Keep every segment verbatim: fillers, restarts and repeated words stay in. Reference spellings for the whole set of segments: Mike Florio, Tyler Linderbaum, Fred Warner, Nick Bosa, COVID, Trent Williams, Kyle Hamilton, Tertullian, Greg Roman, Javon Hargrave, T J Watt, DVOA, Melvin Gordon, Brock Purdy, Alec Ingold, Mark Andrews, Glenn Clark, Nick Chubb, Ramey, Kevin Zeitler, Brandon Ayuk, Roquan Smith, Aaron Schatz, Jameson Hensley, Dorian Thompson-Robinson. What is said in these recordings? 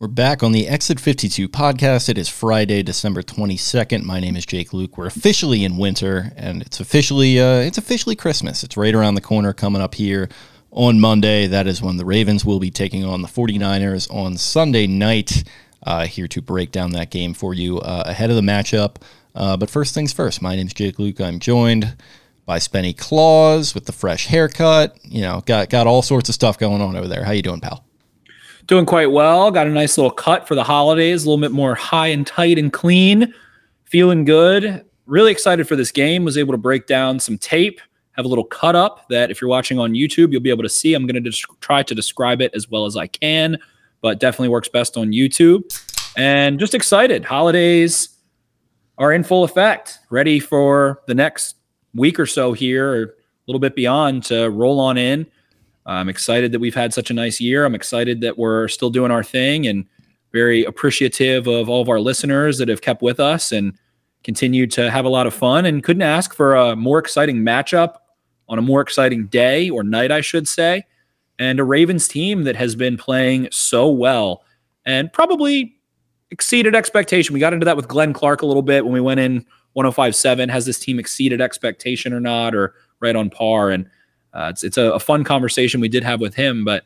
We're back on the Exit fifty-two podcast. It is Friday, December twenty-second. My name is Jake Luke. We're officially in winter, and it's officially uh, it's officially Christmas. It's right around the corner coming up here on Monday. That is when the Ravens will be taking on the forty-niners on Sunday night. Uh, here to break down that game for you uh, ahead of the matchup. Uh, but first things first, my name is Jake Luke. I'm joined by Spenny Claus with the fresh haircut. You know, got, got all sorts of stuff going on over there. How you doing, pal? Doing quite well. Got a nice little cut for the holidays, a little bit more high and tight and clean. Feeling good. Really excited for this game. Was able to break down some tape. Have a little cut up that if you're watching on YouTube, you'll be able to see. I'm going to des- try to describe it as well as I can, but definitely works best on YouTube. And just excited. Holidays are in full effect. Ready for the next week or so here, or a little bit beyond, to roll on in. I'm excited that we've had such a nice year. I'm excited that we're still doing our thing, and very appreciative of all of our listeners that have kept with us and continued to have a lot of fun, and couldn't ask for a more exciting matchup on a more exciting day or night, I should say, and a Ravens team that has been playing so well and probably exceeded expectation. We got into that with Glenn Clark a little bit when we went in one oh five point seven. Has this team exceeded expectation or not, or right on par? And Uh, it's it's a, a fun conversation we did have with him, but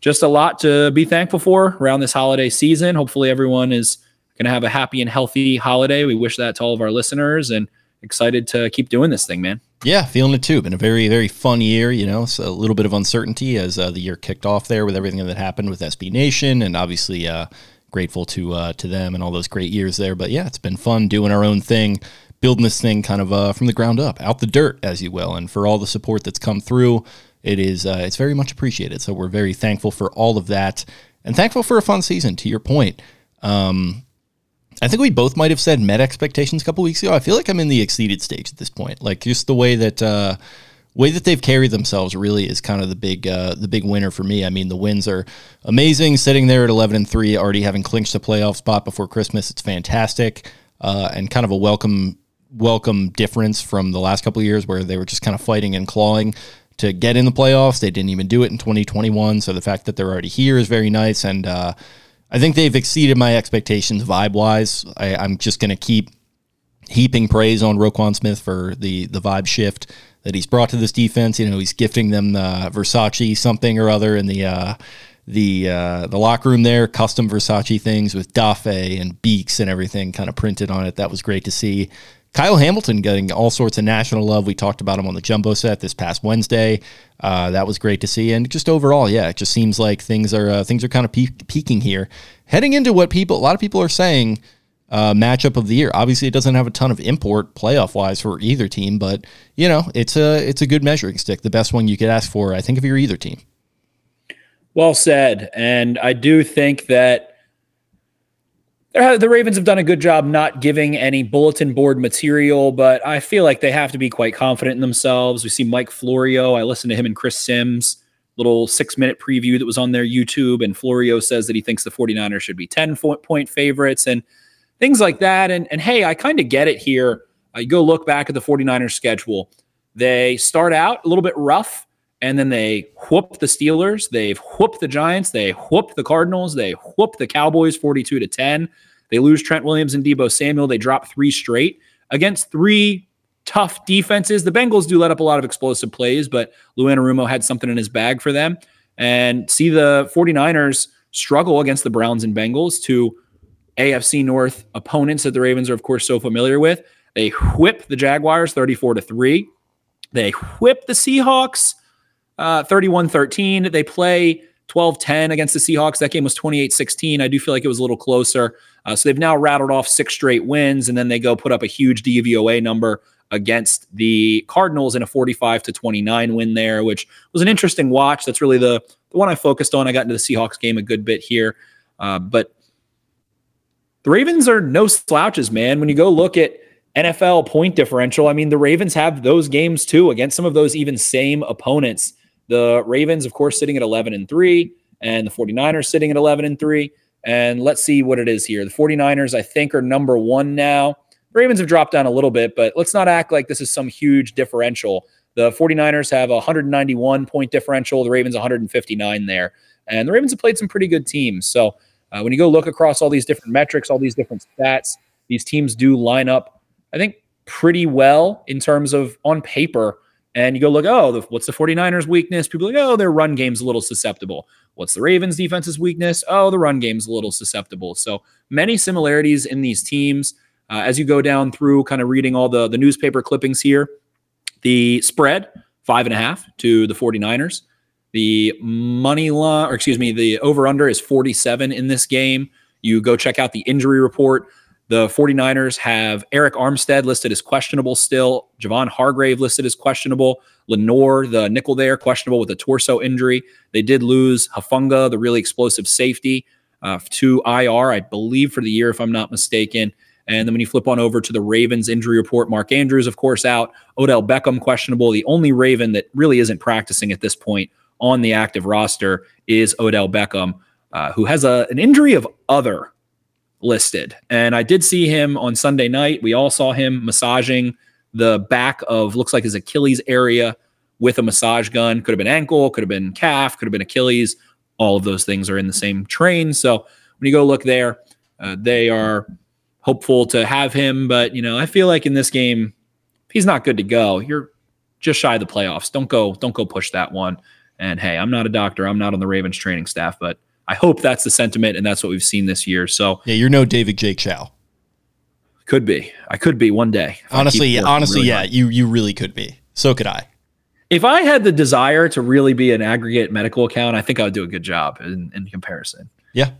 just a lot to be thankful for around this holiday season. Hopefully everyone is going to have a happy and healthy holiday. We wish that to all of our listeners, and excited to keep doing this thing, man. Yeah, feeling it too. Been a very, very fun year, you know, so a little bit of uncertainty as uh, the year kicked off there with everything that happened with S B Nation, and obviously uh, grateful to uh, to them and all those great years there. But yeah, it's been fun doing our own thing, building this thing kind of uh, from the ground up, out the dirt, as you will. And for all the support that's come through, it is uh, it's very much appreciated. So we're very thankful for all of that, and thankful for a fun season, to your point. Um, I think we both might have said met expectations a couple weeks ago. I feel like I'm in the exceeded stage at this point. Like, just the way that uh, way that they've carried themselves really is kind of the big uh, the big winner for me. I mean, the wins are amazing. Sitting there at eleven and three, already having clinched a playoff spot before Christmas, it's fantastic, uh, and kind of a welcome... welcome difference from the last couple of years where they were just kind of fighting and clawing to get in the playoffs. They didn't even do it in twenty twenty-one. So the fact that they're already here is very nice. And uh, I think they've exceeded my expectations vibe-wise. I, I'm just going to keep heaping praise on Roquan Smith for the, the vibe shift that he's brought to this defense. You know, he's gifting them uh, Versace something or other in the uh, the uh, the locker room there, custom Versace things with Dafe and beaks and everything kind of printed on it. That was great to see. Kyle Hamilton getting all sorts of national love. We talked about him on the Jumbo Set this past Wednesday. Uh, that was great to see. And just overall, yeah, it just seems like things are uh, things are kind of pe- peaking here. Heading into what people, a lot of people are saying, uh, matchup of the year. Obviously, it doesn't have a ton of import playoff-wise for either team, but, you know, it's a, it's a good measuring stick, the best one you could ask for, I think, if you're either team. Well said. And I do think that the Ravens have done a good job not giving any bulletin board material, but I feel like they have to be quite confident in themselves. We see Mike Florio. I listened to him and Chris Sims, little six-minute preview that was on their YouTube, and Florio says that he thinks the forty-niners should be ten-point favorites and things like that. And, and hey, I kind of get it here. Uh, you go look back at the forty-niners schedule. They start out a little bit rough, and then they whoop the Steelers. They've whooped the Giants. They whoop the Cardinals. They whoop the Cowboys forty-two to ten. They lose Trent Williams and Deebo Samuel. They drop three straight against three tough defenses. The Bengals do let up a lot of explosive plays, but Lou Anarumo had something in his bag for them. And see the forty-niners struggle against the Browns and Bengals, two A F C North opponents that the Ravens are, of course, so familiar with. They whip the Jaguars thirty-four to three. They whip the Seahawks uh, thirty-one thirteen. They play twelve ten against the Seahawks. That game was twenty-eight sixteen. I do feel like it was a little closer. Uh, so they've now rattled off six straight wins, and then they go put up a huge D V O A number against the Cardinals in a forty-five to twenty-nine win there, which was an interesting watch. That's really the, the one I focused on. I got into the Seahawks game a good bit here. Uh, but the Ravens are no slouches, man. When you go look at N F L point differential, I mean, the Ravens have those games too against some of those even same opponents. The Ravens, of course, sitting at eleven and three, and the forty-niners sitting at eleven and three. And let's see what it is here. The forty-niners, I think, are number one now. The Ravens have dropped down a little bit, but let's not act like this is some huge differential. The forty-niners have a one hundred ninety-one point differential. The Ravens, one hundred fifty-nine there. And the Ravens have played some pretty good teams. So Uh, when you go look across all these different metrics, all these different stats, these teams do line up, I think, pretty well in terms of on paper. And you go look, oh, the, what's the 49ers' weakness? People are like, oh, their run game's a little susceptible. What's the Ravens' defense's weakness? Oh, the run game's a little susceptible. So many similarities in these teams. Uh, as you go down through kind of reading all the, the newspaper clippings here, the spread, five and a half to the 49ers. The money line, or excuse me, the over-under is forty-seven in this game. You go check out the injury report. The 49ers have Eric Armstead listed as questionable still, Javon Hargrave listed as questionable, Lenore, the nickel there, questionable with a torso injury. They did lose Hafunga, the really explosive safety, uh, to I R, I believe, for the year, if I'm not mistaken. And then when you flip on over to the Ravens injury report, Mark Andrews, of course, out. Odell Beckham, questionable. The only Raven that really isn't practicing at this point on the active roster is Odell Beckham, uh, who has a, an injury of other listed. And I did see him on Sunday night. We all saw him massaging the back of, looks like his Achilles area with a massage gun. Could have been ankle, could have been calf, could have been Achilles. All of those things are in the same train. So when you go look there, uh, they are hopeful to have him. But, you know, I feel like in this game, if he's not good to go, you're just shy of the playoffs. Don't go, don't go push that one. And hey, I'm not a doctor. I'm not on the Ravens training staff, but I hope that's the sentiment and that's what we've seen this year. So yeah, you're no David Jake Chow. Could be. I could be one day. Honestly, honestly, really yeah, hard. you you really could be. So could I. If I had the desire to really be an aggregate medical account, I think I would do a good job in, in comparison. Yeah,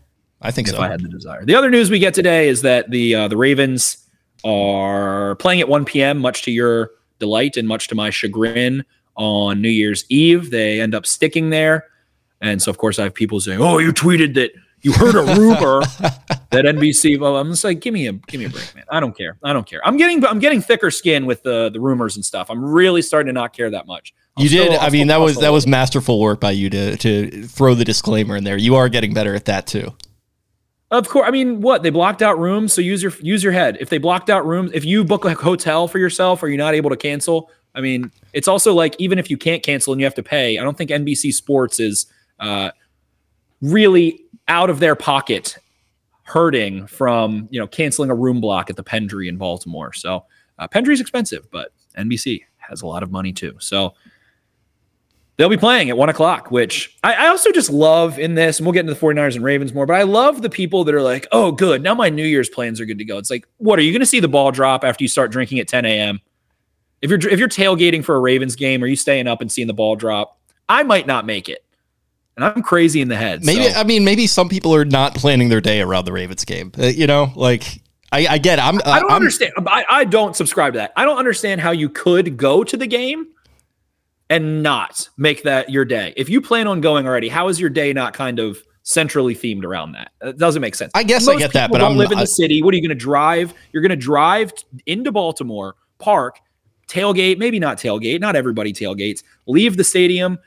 I think if so. If I had the desire. The other news we get today is that the uh, the Ravens are playing at one p.m., much to your delight and much to my chagrin. On New Year's Eve, they end up sticking there. And so, of course, I have people saying, oh, you tweeted that you heard a rumor that N B C. Well, I'm just like, give me a give me a break, man. I don't care. I don't care. I'm getting I'm getting thicker skin with the, the rumors and stuff. I'm really starting to not care that much. I'll you still, did. I'll I mean, that was that was masterful work by you to to throw the disclaimer in there. You are getting better at that, too. Of course. I mean, what? They blocked out rooms. So use your use your head. If they blocked out rooms, if you book a hotel for yourself or you're not able to cancel, I mean, it's also like even if you can't cancel and you have to pay, I don't think N B C Sports is uh, really out of their pocket hurting from, you know, canceling a room block at the Pendry in Baltimore. So uh, Pendry is expensive, but N B C has a lot of money too. So they'll be playing at one o'clock, which I, I also just love in this. And we'll get into the 49ers and Ravens more, but I love the people that are like, oh, good. Now my New Year's plans are good to go. It's like, what, are you going to see the ball drop after you start drinking at ten a.m.? If you're if you're tailgating for a Ravens game, are you staying up and seeing the ball drop? I might not make it, and I'm crazy in the head. Maybe so. I mean, maybe some people are not planning their day around the Ravens game. Uh, you know, like I, I get. It. I'm. Uh, I don't I'm, understand. I, I don't subscribe to that. I don't understand how you could go to the game and not make that your day. If you plan on going already, how is your day not kind of centrally themed around that? It doesn't make sense. I guess Most I get that, but don't I'm live in the city. What are you going to drive? You're going to drive into Baltimore, park. Tailgate, maybe not tailgate, not everybody tailgates, leave the stadium.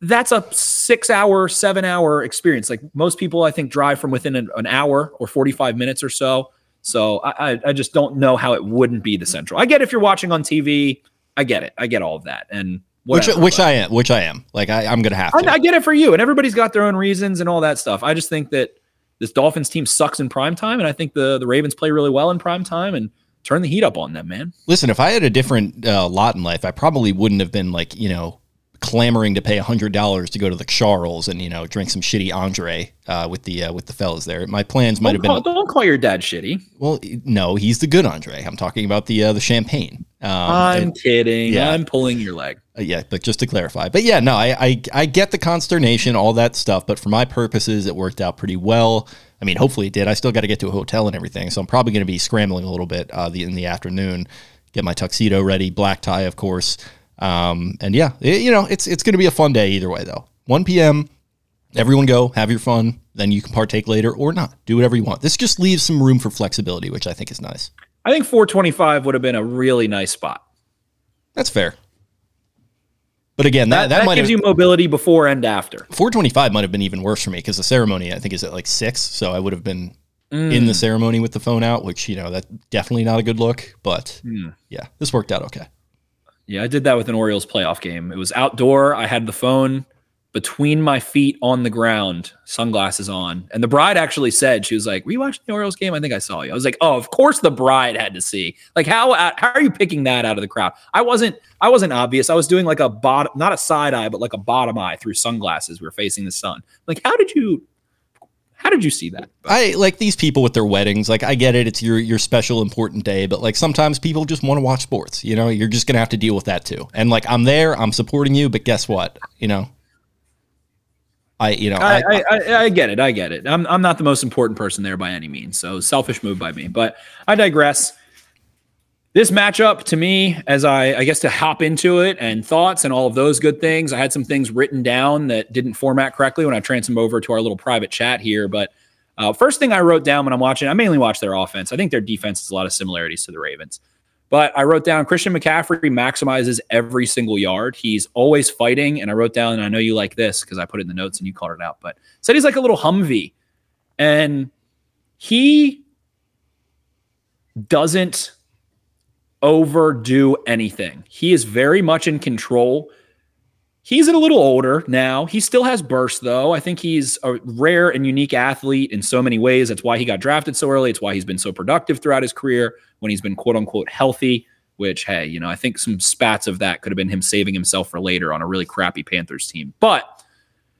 That's a six hour, seven hour experience. Like most people, I think, drive from within an, an hour or forty-five minutes or so. So I, I just don't know how it wouldn't be the central. I get if you're watching on T V, I get it. I get all of that. And whatever, which, which I am, which I am like, I, I'm going to have to, I, I get it for you. And everybody's got their own reasons and all that stuff. I just think that this Dolphins team sucks in primetime. And I think the, the Ravens play really well in primetime and turn the heat up on them, man. Listen, if I had a different uh, lot in life, I probably wouldn't have been like, you know, clamoring to pay one hundred dollars to go to the Charles and, you know, drink some shitty Andre uh, with the uh, with the fellas there. My plans might have been... Don't call your dad shitty. Well, no, he's the good Andre. I'm talking about the uh, the champagne. Um, I'm and, kidding. Yeah. I'm pulling your leg. Uh, yeah, but just to clarify. But yeah, no, I, I, I get the consternation, all that stuff. But for my purposes, it worked out pretty well. I mean, hopefully it did. I still got to get to a hotel and everything, so I'm probably going to be scrambling a little bit uh, the, in the afternoon, get my tuxedo ready, black tie, of course. Um, and, yeah, it, you know, it's it's going to be a fun day either way, though. one p.m., everyone go, have your fun, then you can partake later or not. Do whatever you want. This just leaves some room for flexibility, which I think is nice. I think four twenty-five would have been a really nice spot. That's fair. But again, that, that, that, that gives you mobility before and after. four twenty-five might have been even worse for me because the ceremony, I think, is at like six. So I would have been mm. in the ceremony with the phone out, which, you know, that's definitely not a good look. But mm. yeah, this worked out okay. Yeah, I did that with an Orioles playoff game. It was outdoor. I had the phone, between my feet on the ground, sunglasses on. And the bride actually said, she was like, were you watching the Orioles game? I think I saw you. I was like, oh, of course the bride had to see. Like, how how are you picking that out of the crowd? I wasn't I wasn't obvious. I was doing like a bottom, not a side eye, but like a bottom eye through sunglasses. We were facing the sun. Like, how did you... How did you see that? I like these people with their weddings. Like, I get it. It's your, your special important day, but like sometimes people just want to watch sports, you know, you're just going to have to deal with that too. And like, I'm there, I'm supporting you, but guess what? You know, I, you know, I, I, I, I, I get it. I get it. I'm, I'm not the most important person there by any means. So selfish move by me, but I digress. This matchup to me, as I, I guess to hop into it and thoughts and all of those good things, I had some things written down that didn't format correctly when I transferred over to our little private chat here. But uh, first thing I wrote down when I'm watching, I mainly watch their offense. I think their defense has a lot of similarities to the Ravens. But I wrote down Christian McCaffrey maximizes every single yard. He's always fighting. And I wrote down, and I know you like this because I put it in the notes and you called it out, but said he's like a little Humvee. And he doesn't overdo anything. He is very much in control. He's a little older now. He still has bursts, though. I think he's a rare and unique athlete in so many ways. That's why he got drafted so early. It's why he's been so productive throughout his career when he's been quote-unquote healthy, which, hey, you know, I think some spats of that could have been him saving himself for later on a really crappy Panthers team. But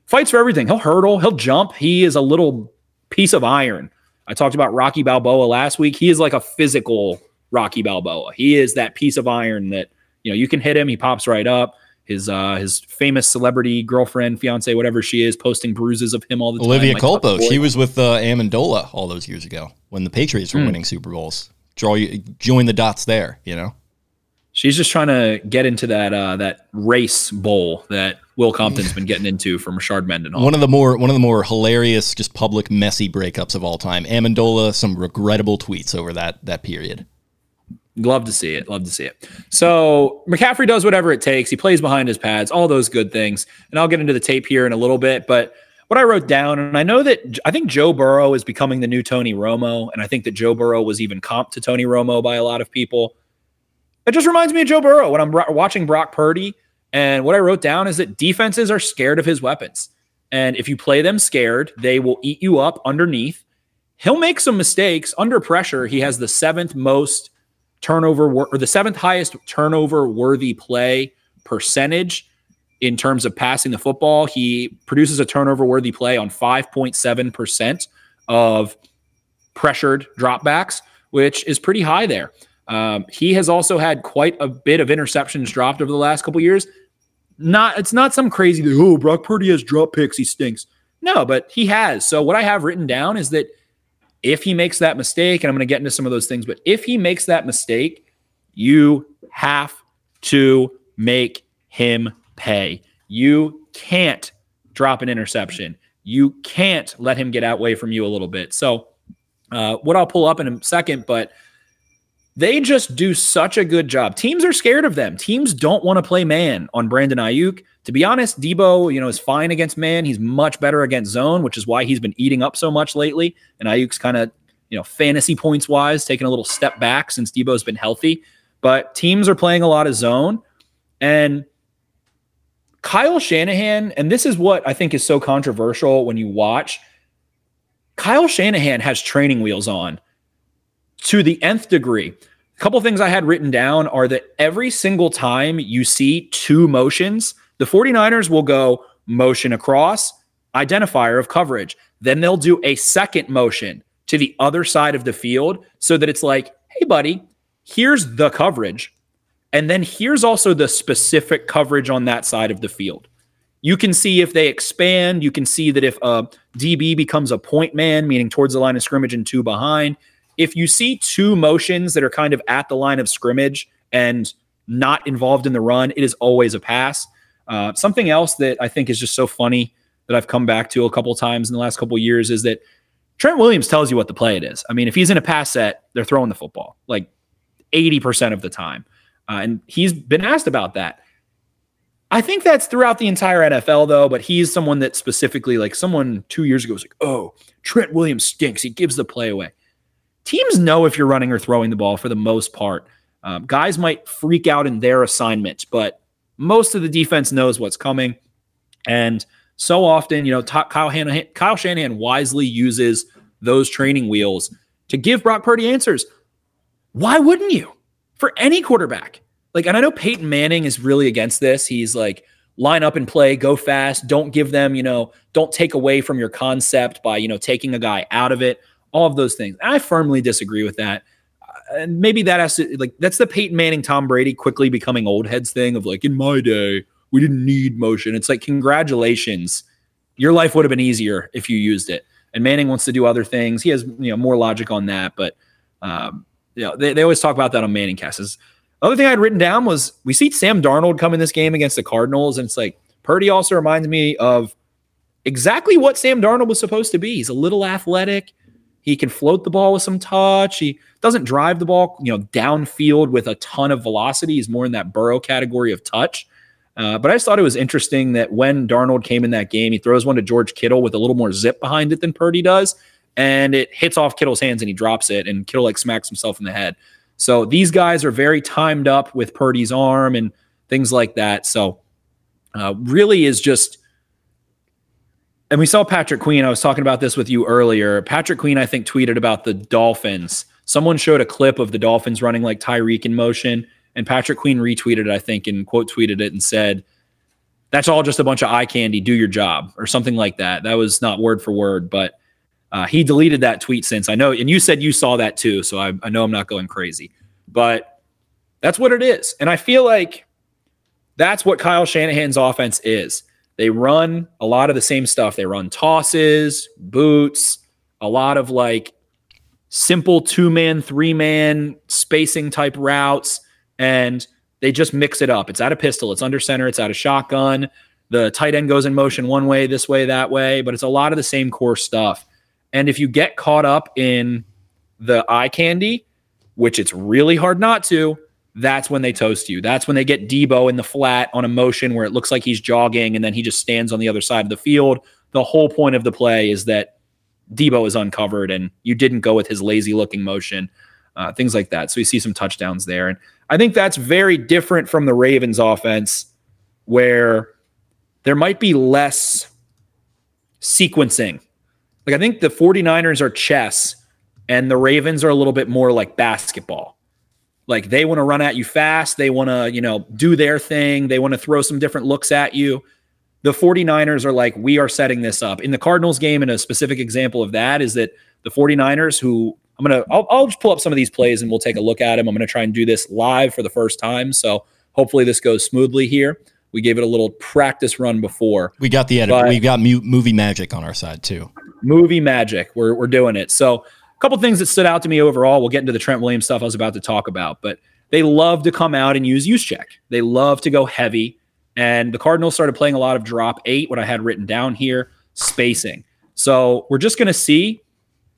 fights for everything. He'll hurdle. He'll jump. He is a little piece of iron. I talked about Rocky Balboa last week. He is like a physical Rocky Balboa. He is that piece of iron that, you know, you can hit him, he pops right up. His uh, his famous celebrity girlfriend, fiance, whatever she is, posting bruises of him all the time. Olivia like, Culpo. She was with uh, Amendola all those years ago when the Patriots were mm. winning Super Bowls. Draw, join the dots there, you know. She's just trying to get into that uh, that race bowl that Will Compton's been getting into from Rashard Mendenhall. One of the more one of the more hilarious, just public messy breakups of all time. Amendola, some regrettable tweets over that that period. Love to see it. Love to see it. So McCaffrey does whatever it takes. He plays behind his pads, all those good things. And I'll get into the tape here in a little bit. But what I wrote down, and I know that I think Joe Burrow is becoming the new Tony Romo. And I think that Joe Burrow was even comped to Tony Romo by a lot of people. It just reminds me of Joe Burrow when I'm watching Brock Purdy. And what I wrote down is that defenses are scared of his weapons. And if you play them scared, they will eat you up underneath. He'll make some mistakes under pressure. He has the seventh most turnover or the seventh highest turnover worthy play percentage in terms of passing the football. He produces a turnover worthy play on five point seven percent of pressured dropbacks, which is pretty high there. Um, he has also had quite a bit of interceptions dropped over the last couple of years. Not, it's not some crazy, oh, Brock Purdy has drop picks, he stinks. No, but he has. So what I have written down is that if he makes that mistake, and I'm going to get into some of those things, but if he makes that mistake, you have to make him pay. You can't drop an interception. You can't let him get outway from you a little bit. So uh, what I'll pull up in a second, but they just do such a good job. Teams are scared of them. Teams don't want to play man on Brandon Ayuk. To be honest, Deebo, you know, is fine against man. He's much better against zone, which is why he's been eating up so much lately. And Ayuk's kind of, you know, fantasy points wise, taking a little step back since Deebo's been healthy. But teams are playing a lot of zone. And Kyle Shanahan, and this is what I think is so controversial when you watch, Kyle Shanahan has training wheels on to the nth degree. A couple things I had written down are that every single time you see two motions, the 49ers will go motion across, identifier of coverage. Then they'll do a second motion to the other side of the field so that it's like, hey, buddy, here's the coverage. And then here's also the specific coverage on that side of the field. You can see if they expand. You can see that if a D B becomes a point man, meaning towards the line of scrimmage and two behind. If you see two motions that are kind of at the line of scrimmage and not involved in the run, it is always a pass. Uh, something else that I think is just so funny that I've come back to a couple times in the last couple of years is that Trent Williams tells you what the play it is. I mean, if he's in a pass set, they're throwing the football like eighty percent of the time. Uh, and he's been asked about that. I think that's throughout the entire N F L, though, but he's someone that specifically, like someone two years ago was like, oh, Trent Williams stinks. He gives the play away. Teams know if you're running or throwing the ball for the most part. Um, guys might freak out in their assignments, but most of the defense knows what's coming. And so often, you know, Kyle Shanahan, Kyle Shanahan wisely uses those training wheels to give Brock Purdy answers. Why wouldn't you? For any quarterback. Like, and I know Peyton Manning is really against this. He's like, line up and play, go fast. Don't give them, you know, don't take away from your concept by, you know, taking a guy out of it. All of those things. And I firmly disagree with that. And maybe that has to, like, that's the Peyton Manning, Tom Brady quickly becoming old heads thing of like, in my day, we didn't need motion. It's like, congratulations. Your life would have been easier if you used it. And Manning wants to do other things. He has, you know, more logic on that. But, um, you know, they, they always talk about that on Manning casts. The other thing I'd written down was we see Sam Darnold come in this game against the Cardinals. And it's like, Purdy also reminds me of exactly what Sam Darnold was supposed to be. He's a little athletic. He can float the ball with some touch. He doesn't drive the ball, you know, downfield with a ton of velocity. He's more in that Burrow category of touch. Uh, but I just thought it was interesting that when Darnold came in that game, he throws one to George Kittle with a little more zip behind it than Purdy does. And it hits off Kittle's hands and he drops it. And Kittle like smacks himself in the head. So these guys are very timed up with Purdy's arm and things like that. So uh, really is just, and we saw Patrick Queen. I was talking about this with you earlier. Patrick Queen, I think, tweeted about the Dolphins. Someone showed a clip of the Dolphins running like Tyreek in motion, and Patrick Queen retweeted it, I think, and quote tweeted it and said, "That's all just a bunch of eye candy. Do your job," or something like that. That was not word for word, but Uh, he deleted that tweet since. I know, and you said you saw that too, so I, I know I'm not going crazy. But that's what it is. And I feel like that's what Kyle Shanahan's offense is. They run a lot of the same stuff. They run tosses, boots, a lot of like simple two-man, three-man spacing type routes, and they just mix it up. It's out of pistol. It's under center. It's out of shotgun. The tight end goes in motion one way, this way, that way, but it's a lot of the same core stuff. And if you get caught up in the eye candy, which it's really hard not to, that's when they toast you. That's when they get Deebo in the flat on a motion where it looks like he's jogging and then he just stands on the other side of the field. The whole point of the play is that Deebo is uncovered and you didn't go with his lazy looking motion, uh, things like that. So you see some touchdowns there. And I think that's very different from the Ravens offense, where there might be less sequencing. Like, I think the 49ers are chess and the Ravens are a little bit more like basketball. Like, they want to run at you fast. They want to, you know, do their thing. They want to throw some different looks at you. The 49ers are like, we are setting this up. In the Cardinals game, and a specific example of that is that the 49ers, who I'm going to, I'll, I'll just pull up some of these plays and we'll take a look at them. I'm going to try and do this live for the first time. So hopefully this goes smoothly here. We gave it a little practice run before. We got the edit. But we've got mu- movie magic on our side too. Movie magic. We're we're doing it. So a couple things that stood out to me overall. We'll get into the Trent Williams stuff I was about to talk about, but they love to come out and use use check. They love to go heavy. And the Cardinals started playing a lot of drop eight, what I had written down here, spacing. So we're just going to see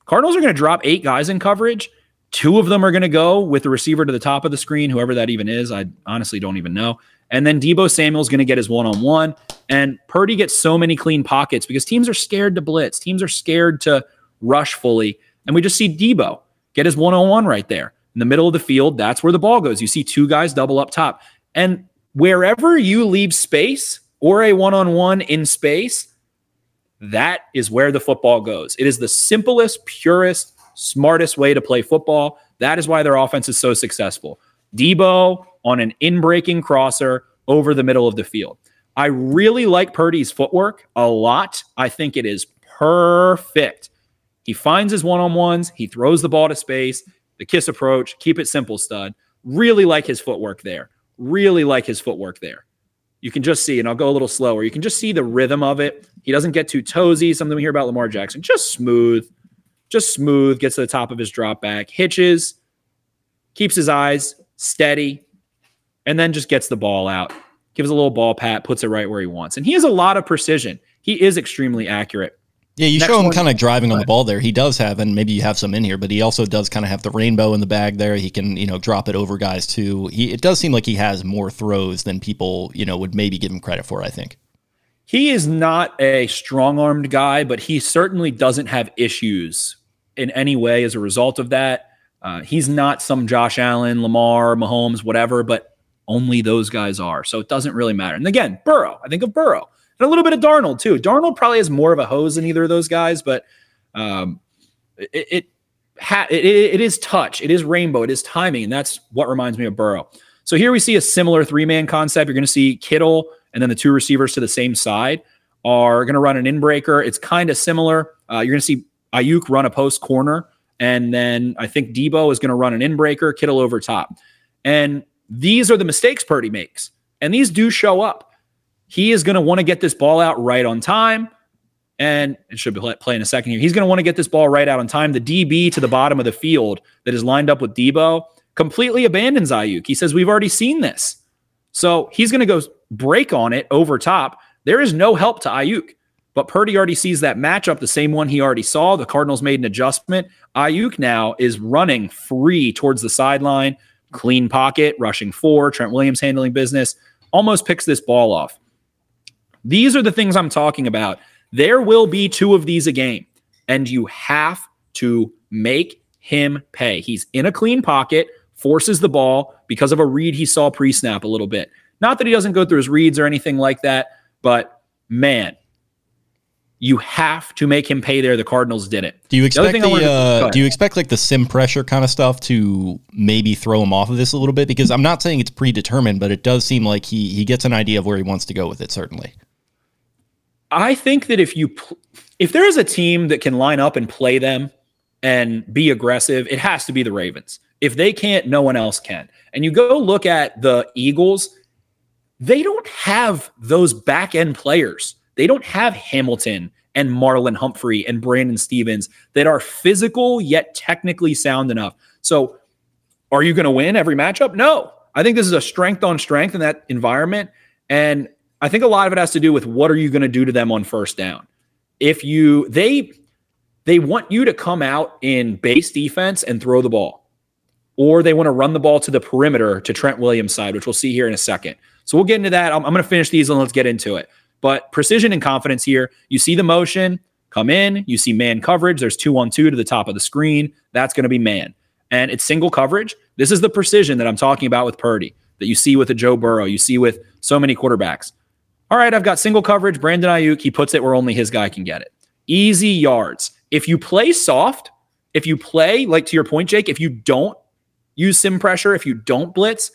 Cardinals are going to drop eight guys in coverage. Two of them are going to go with the receiver to the top of the screen, whoever that even is. I honestly don't even know. And then Deebo Samuel is going to get his one-on-one. And Purdy gets so many clean pockets because teams are scared to blitz. Teams are scared to rush fully. And we just see Deebo get his one-on-one right there. In the middle of the field, that's where the ball goes. You see two guys double up top. And wherever you leave space or a one-on-one in space, that is where the football goes. It is the simplest, purest, smartest way to play football. That is why their offense is so successful. Deebo on an in-breaking crosser over the middle of the field. I really like Purdy's footwork a lot. I think it is perfect. He finds his one-on-ones. He throws the ball to space. The kiss approach. Keep it simple, stud. Really like his footwork there. Really like his footwork there. You can just see, and I'll go a little slower. You can just see the rhythm of it. He doesn't get too toesy. Something we hear about Lamar Jackson. Just smooth. Just smooth. Gets to the top of his drop back. Hitches. Keeps his eyes steady. And then just gets the ball out, gives a little ball pat, puts it right where he wants. And he has a lot of precision. He is extremely accurate. Yeah, you Next show him kind of driving on the ball there. He does have, and maybe you have some in here, but he also does kind of have the rainbow in the bag there. He can, you know, drop it over guys too. He, it does seem like he has more throws than people, you know, would maybe give him credit for, I think. He is not a strong-armed guy, but he certainly doesn't have issues in any way as a result of that. Uh, he's not some Josh Allen, Lamar, Mahomes, whatever, but only those guys are. So it doesn't really matter. And again, Burrow, I think of Burrow. and a little bit of Darnold too. Darnold probably has more of a hose than either of those guys, but um, it it, ha- it it is touch, it is rainbow, it is timing, and that's what reminds me of Burrow. So here we see a similar three-man concept. You're going to see Kittle and then the two receivers to the same side are going to run an in-breaker. It's kind of similar. Uh, you're going to see Ayuk run a post corner, and then I think Deebo is going to run an in-breaker, Kittle over top. And these are the mistakes Purdy makes, and these do show up. He is going to want to get this ball out right on time, and it should be play in a second here. He's going to want to get this ball right out on time. The D B to the bottom of the field that is lined up with Deebo completely abandons Ayuk. He says, we've already seen this. So he's going to go break on it over top. There is no help to Ayuk, but Purdy already sees that matchup, the same one he already saw. The Cardinals made an adjustment. Ayuk now is running free towards the sideline, clean pocket, rushing four, Trent Williams handling business, almost picks this ball off. These are the things I'm talking about. There will be two of these a game, and you have to make him pay. He's in a clean pocket, forces the ball because of a read he saw pre-snap a little bit. Not that he doesn't go through his reads or anything like that, but man, you have to make him pay there. The Cardinals did it. Do you expect the, the wanted, uh, do you expect like the sim pressure kind of stuff to maybe throw him off of this a little bit? Because I'm not saying it's predetermined, but it does seem like he he gets an idea of where he wants to go with it. Certainly, I think that if you pl- if there is a team that can line up and play them and be aggressive, it has to be the Ravens. If they can't, no one else can. And you go look at the Eagles, they don't have those back-end players. They don't have Hamilton and Marlon Humphrey and Brandon Stevens that are physical yet technically sound enough. So are you going to win every matchup? No. I think this is a strength on strength in that environment. And I think a lot of it has to do with what are you going to do to them on first down. If you, they, they want you to come out in base defense and throw the ball, or they want to run the ball to the perimeter to Trent Williams' side, which we'll see here in a second. So we'll get into that. I'm, I'm going to finish these and let's get into it. But precision and confidence here. You see the motion come in. You see man coverage. There's two on two to the top of the screen. That's going to be man. And it's single coverage. This is the precision that I'm talking about with Purdy, that you see with a Joe Burrow, you see with so many quarterbacks. All right, I've got single coverage. Brandon Ayuk, he puts it where only his guy can get it. Easy yards. If you play soft, if you play, like to your point, Jake, if you don't use sim pressure, if you don't blitz,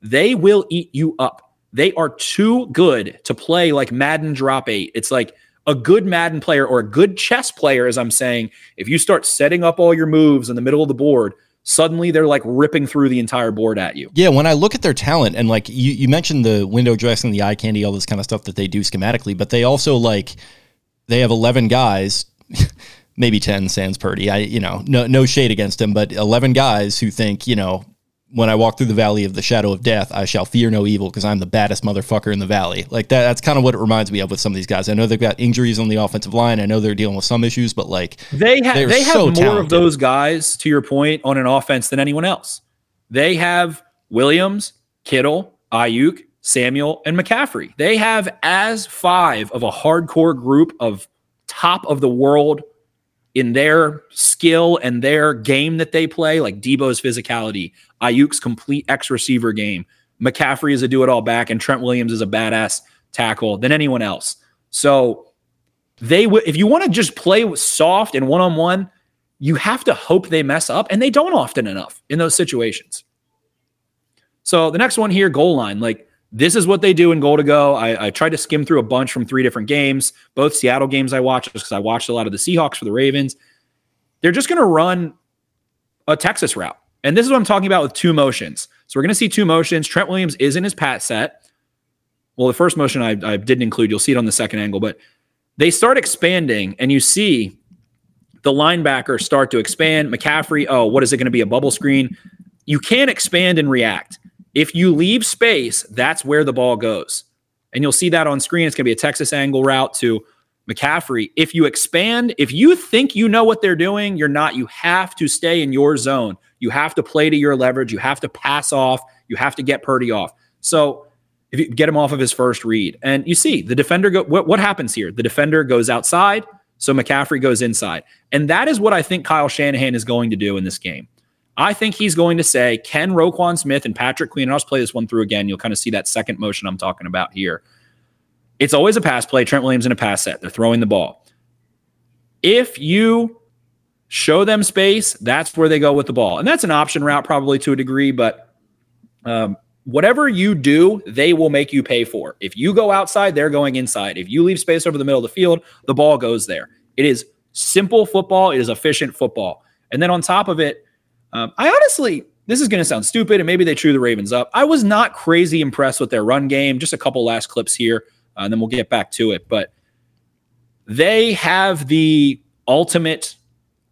they will eat you up. They are too good to play like Madden drop eight. It's like a good Madden player or a good chess player, as I'm saying, if you start setting up all your moves in the middle of the board, suddenly they're like ripping through the entire board at you. Yeah, when I look at their talent, and like you, you mentioned the window dressing, the eye candy, all this kind of stuff that they do schematically, but they also like, they have eleven guys, maybe ten sans Purdy. I, you know, no, no shade against him, but eleven guys who think, you know, when I walk through the valley of the shadow of death, I shall fear no evil because I'm the baddest motherfucker in the valley. Like that, that's kind of what it reminds me of with some of these guys. I know they've got injuries on the offensive line. I know they're dealing with some issues, but like they have, they have so more talented of those guys, to your point, on an offense than anyone else. They have Williams, Kittle, Ayuk, Samuel, and McCaffrey. They have as five of a hardcore group of top of the world in their skill and their game that they play, like Deebo's physicality, Ayuk's complete X receiver game, McCaffrey is a do-it-all back, and Trent Williams is a badass tackle than anyone else. So they, w- if you want to just play soft and one-on-one, you have to hope they mess up, and they don't often enough in those situations. So the next one here, goal line. Like, this is what they do in goal to go. I, I tried to skim through a bunch from three different games, both Seattle games I watched because I watched a lot of the Seahawks for the Ravens. They're just going to run a Texas route. And this is what I'm talking about with two motions. So we're going to see two motions. Trent Williams is in his pat set. Well, the first motion I, I didn't include. You'll see it on the second angle. But they start expanding, and you see the linebacker start to expand. McCaffrey, oh, what is it going to be, a bubble screen? You can expand and react. If you leave space, that's where the ball goes. And you'll see that on screen. It's going to be a Texas angle route to McCaffrey. If you expand, if you think you know what they're doing, you're not. You have to stay in your zone. You have to play to your leverage. You have to pass off. You have to get Purdy off. So if you get him off of his first read. And you see the defender go, what, what happens here? The defender goes outside, so McCaffrey goes inside. And that is what I think Kyle Shanahan is going to do in this game. I think he's going to say, can Roquan Smith and Patrick Queen, and I'll just play this one through again. You'll kind of see that second motion I'm talking about here. It's always a pass play, Trent Williams in a pass set. They're throwing the ball. If you show them space, that's where they go with the ball. And that's an option route probably to a degree, but um, whatever you do, they will make you pay for. If you go outside, they're going inside. If you leave space over the middle of the field, the ball goes there. It is simple football. It is efficient football. And then on top of it, um, I honestly, this is going to sound stupid, and maybe they chew the Ravens up. I was not crazy impressed with their run game. Just a couple last clips here, uh, and then we'll get back to it. But they have the ultimate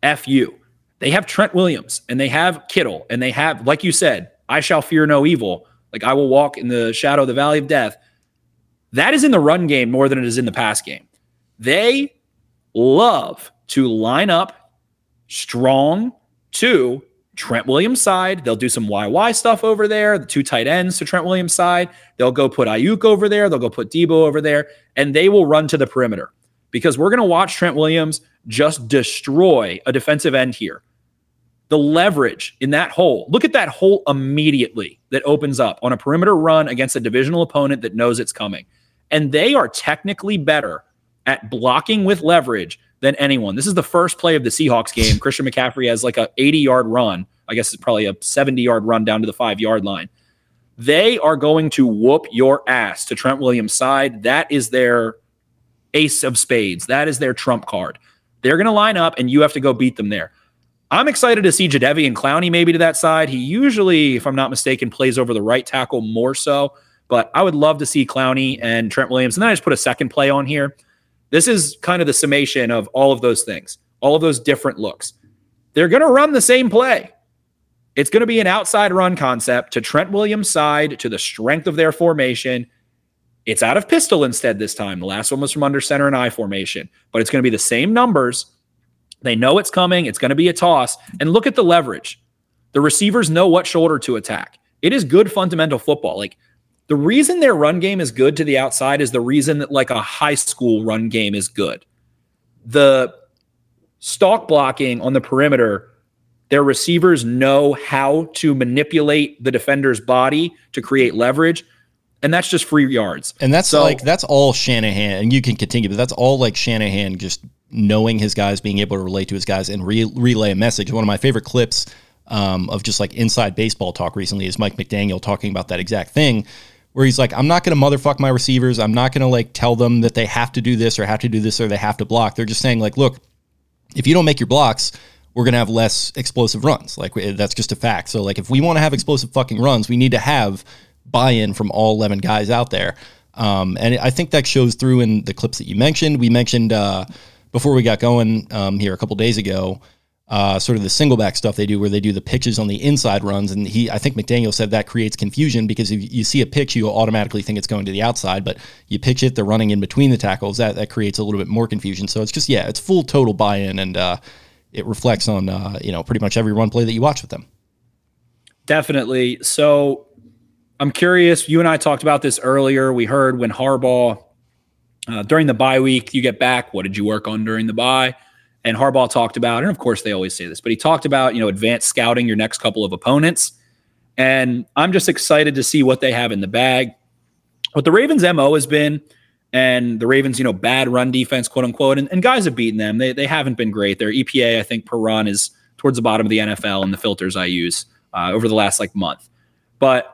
F U. They have Trent Williams, and they have Kittle, and they have, like you said, I shall fear no evil. Like, I will walk in the shadow of the valley of death. That is in the run game more than it is in the pass game. They love to line up strong to Trent Williams' side. They'll do some Y Y stuff over there, the two tight ends to Trent Williams' side. They'll go put Ayuk over there. They'll go put Deebo over there, and they will run to the perimeter because we're going to watch Trent Williams just destroy a defensive end here. The leverage in that hole. Look at that hole immediately that opens up on a perimeter run against a divisional opponent that knows it's coming. And they are technically better at blocking with leverage than anyone. This is the first play of the Seahawks game. Christian McCaffrey has like a eighty-yard run. I guess it's probably a seventy-yard run down to the five-yard line. They are going to whoop your ass to Trent Williams' side. That is their ace of spades. That is their trump card. They're going to line up, and you have to go beat them there. I'm excited to see Jadeveon Clowney maybe to that side. He usually, if I'm not mistaken, plays over the right tackle more so, but I would love to see Clowney and Trent Williams. And then I just put a second play on here. This is kind of the summation of all of those things, all of those different looks. They're going to run the same play. It's going to be an outside run concept to Trent Williams' side, to the strength of their formation. It's out of pistol instead this time. The last one was from under center and I formation, but it's going to be the same numbers. They know it's coming. It's going to be a toss. And look at the leverage. The receivers know what shoulder to attack. It is good fundamental football. Like, the reason their run game is good to the outside is the reason that like a high school run game is good. The stalk blocking on the perimeter, their receivers know how to manipulate the defender's body to create leverage. And that's just free yards. And that's so, like, that's all Shanahan, and you can continue, but that's all like Shanahan just knowing his guys, being able to relate to his guys and re- relay a message. One of my favorite clips um, of just like inside baseball talk recently is Mike McDaniel talking about that exact thing where he's like, I'm not going to motherfuck my receivers. I'm not going to like tell them that they have to do this or have to do this or they have to block. They're just saying like, look, if you don't make your blocks, we're going to have less explosive runs. Like, that's just a fact. So like, if we want to have explosive fucking runs, we need to have buy-in from all eleven guys out there. Um, and I think that shows through in the clips that you mentioned. We mentioned uh, before we got going um, here a couple days ago, uh, sort of the single back stuff they do where they do the pitches on the inside runs. And he, I think McDaniel said that creates confusion because if you see a pitch, you automatically think it's going to the outside, but you pitch it, they're running in between the tackles. That that creates a little bit more confusion. So it's just, yeah, it's full total buy-in, and uh, it reflects on, uh, you know, pretty much every run play that you watch with them. Definitely. So I'm curious, you and I talked about this earlier. We heard when Harbaugh, uh, during the bye week, you get back, what did you work on during the bye? And Harbaugh talked about, and of course they always say this, but he talked about, you know, advanced scouting your next couple of opponents. And I'm just excited to see what they have in the bag. What the Ravens' M O has been, and the Ravens, you know, bad run defense, quote unquote, and, and guys have beaten them. They, they haven't been great. Their E P A, I think, per run is towards the bottom of the N F L in the filters I use uh, over the last like month. But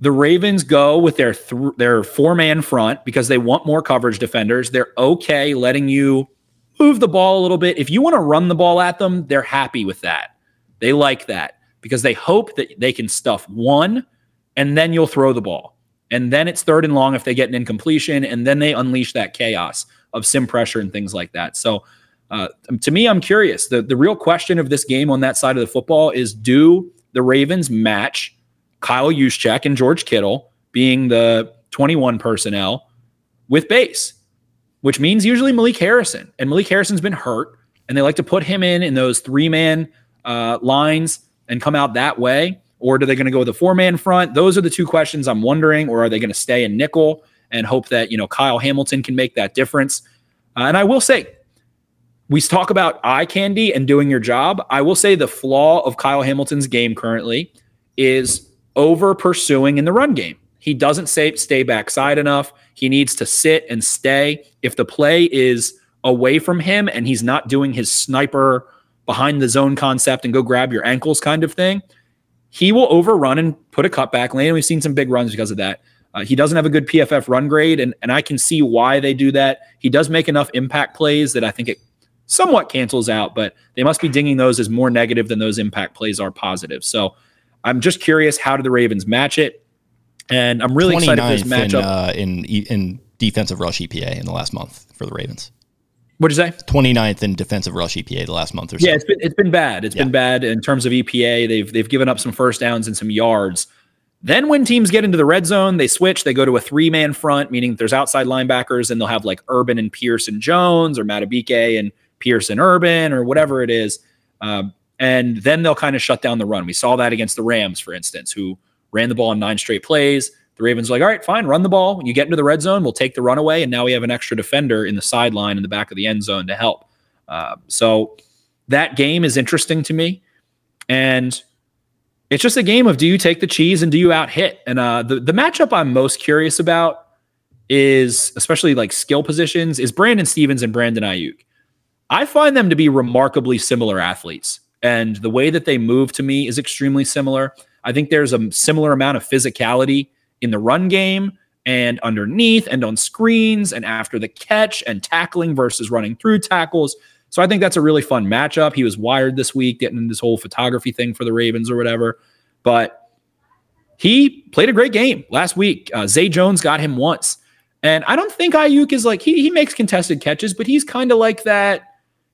the Ravens go with their th- their four-man front because they want more coverage defenders. They're okay letting you move the ball a little bit. If you want to run the ball at them, they're happy with that. They like that because they hope that they can stuff one, and then you'll throw the ball. And then it's third and long if they get an incompletion, and then they unleash that chaos of sim pressure and things like that. So uh, to me, I'm curious. The, the real question of this game on that side of the football is, do the Ravens match Kyle Juszczyk and George Kittle being the twenty-one personnel with base, which means usually Malik Harrison. And Malik Harrison's been hurt, and they like to put him in in those three-man uh, lines and come out that way. Or are they going to go with a four-man front? Those are the two questions I'm wondering. Or are they going to stay in nickel and hope that, you know, Kyle Hamilton can make that difference? Uh, and I will say, we talk about eye candy and doing your job. I will say the flaw of Kyle Hamilton's game currently is over pursuing in the run game. He doesn't stay, stay backside enough. He needs to sit and stay. If the play is away from him and he's not doing his sniper behind the zone concept and go grab your ankles kind of thing, he will overrun and put a cutback lane. We've seen some big runs because of that. Uh, he doesn't have a good P F F run grade, and, and I can see why they do that. He does make enough impact plays that I think it somewhat cancels out, but they must be dinging those as more negative than those impact plays are positive. So I'm just curious, how do the Ravens match it? And I'm really excited for this matchup. In, uh, in, in defensive rush E P A in the last month for the Ravens. What'd you say? twenty-ninth in defensive rush E P A the last month or so. Yeah, it's been, it's been bad. It's yeah. been bad in terms of E P A. They've they've given up some first downs and some yards. Then when teams get into the red zone, they switch. They go to a three-man front, meaning there's outside linebackers, and they'll have like Urban and Pierce and Jones, or Matabike and Pierce and Urban, or whatever it is. Um, and then they'll kind of shut down the run. We saw that against the Rams, for instance, who ran the ball in nine straight plays. The Ravens were like, all right, fine, run the ball. When you get into the red zone, we'll take the run away, and now we have an extra defender in the sideline in the back of the end zone to help. Uh, so that game is interesting to me. And it's just a game of, do you take the cheese and do you out hit? And uh, the, the matchup I'm most curious about is, especially like skill positions, is Brandon Stevens and Brandon Ayuk. I find them to be remarkably similar athletes, and the way that they move to me is extremely similar. I think there's a similar amount of physicality in the run game and underneath and on screens and after the catch and tackling versus running through tackles. So I think that's a really fun matchup. He was wired this week, getting in this whole photography thing for the Ravens or whatever. But he played a great game last week. Uh, Zay Jones got him once. And I don't think Ayuk is like, he, he makes contested catches, but he's kind of like that,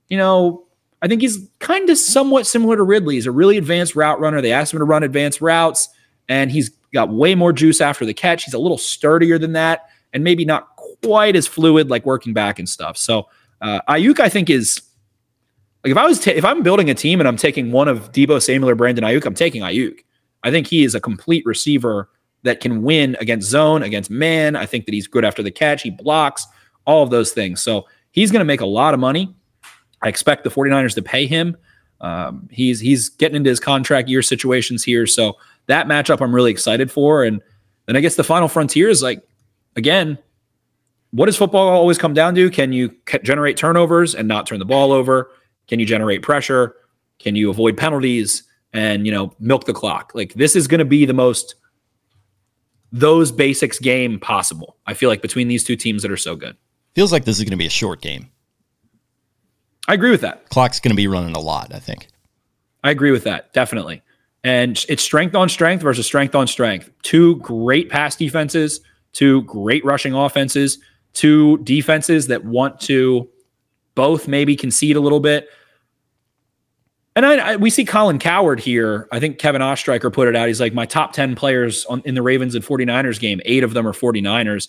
you know, I think he's kind of somewhat similar to Ridley. He's a really advanced route runner. They asked him to run advanced routes, and he's got way more juice after the catch. He's a little sturdier than that, and maybe not quite as fluid, like working back and stuff. So uh, Ayuk, I think, is like, if I was ta- if I'm building a team and I'm taking one of Deebo Samuel or Brandon Ayuk, I'm taking Ayuk. I think he is a complete receiver that can win against zone, against man. I think that he's good after the catch. He blocks, all of those things. So he's going to make a lot of money. I expect the 49ers to pay him. Um, he's he's getting into his contract year situations here. So that matchup I'm really excited for. And then I guess the final frontier is like, again, what does football always come down to? Can you c- generate turnovers and not turn the ball over? Can you generate pressure? Can you avoid penalties and, you know, milk the clock? Like, this is going to be the most those basics game possible, I feel like, between these two teams that are so good. Feels like this is going to be a short game. I agree with that. Clock's going to be running a lot, I think. I agree with that, definitely. And it's strength on strength versus strength on strength. Two great pass defenses, two great rushing offenses, two defenses that want to both maybe concede a little bit. And I, I, we see Colin Cowherd here. I think Kevin Ostreicher put it out. He's like, my top ten players on, in the Ravens and 49ers game, eight of them are 49ers.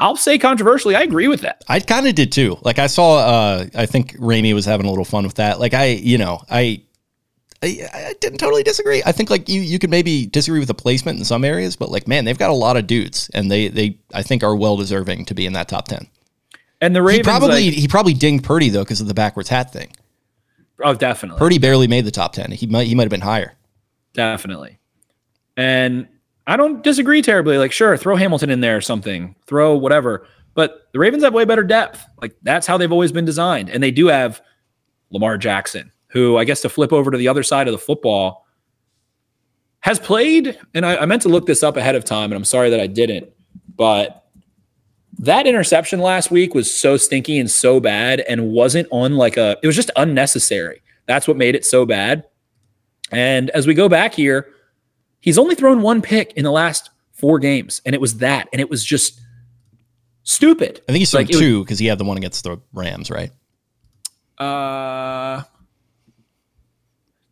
I'll say controversially, I agree with that. I kind of did too. Like, I saw, uh, I think Ramey was having a little fun with that. Like, I, you know, I, I, I didn't totally disagree. I think, like, you, you could maybe disagree with the placement in some areas, but, like, man, they've got a lot of dudes, and they, they, I think, are well deserving to be in that top ten. And the Ravens, he probably, like, he probably dinged Purdy though because of the backwards hat thing. Oh, definitely. Purdy barely made the top ten. He might, he might have been higher. Definitely. And I don't disagree terribly. Like, sure, throw Hamilton in there or something. Throw whatever. But the Ravens have way better depth. Like, that's how they've always been designed. And they do have Lamar Jackson, who, I guess, to flip over to the other side of the football, has played, and I, I meant to look this up ahead of time, and I'm sorry that I didn't, but that interception last week was so stinky and so bad and wasn't on like a – it was just unnecessary. That's what made it so bad. And as we go back here, he's only thrown one pick in the last four games, and it was that, and it was just stupid. I think he's thrown like, two because he had the one against the Rams, right? Uh,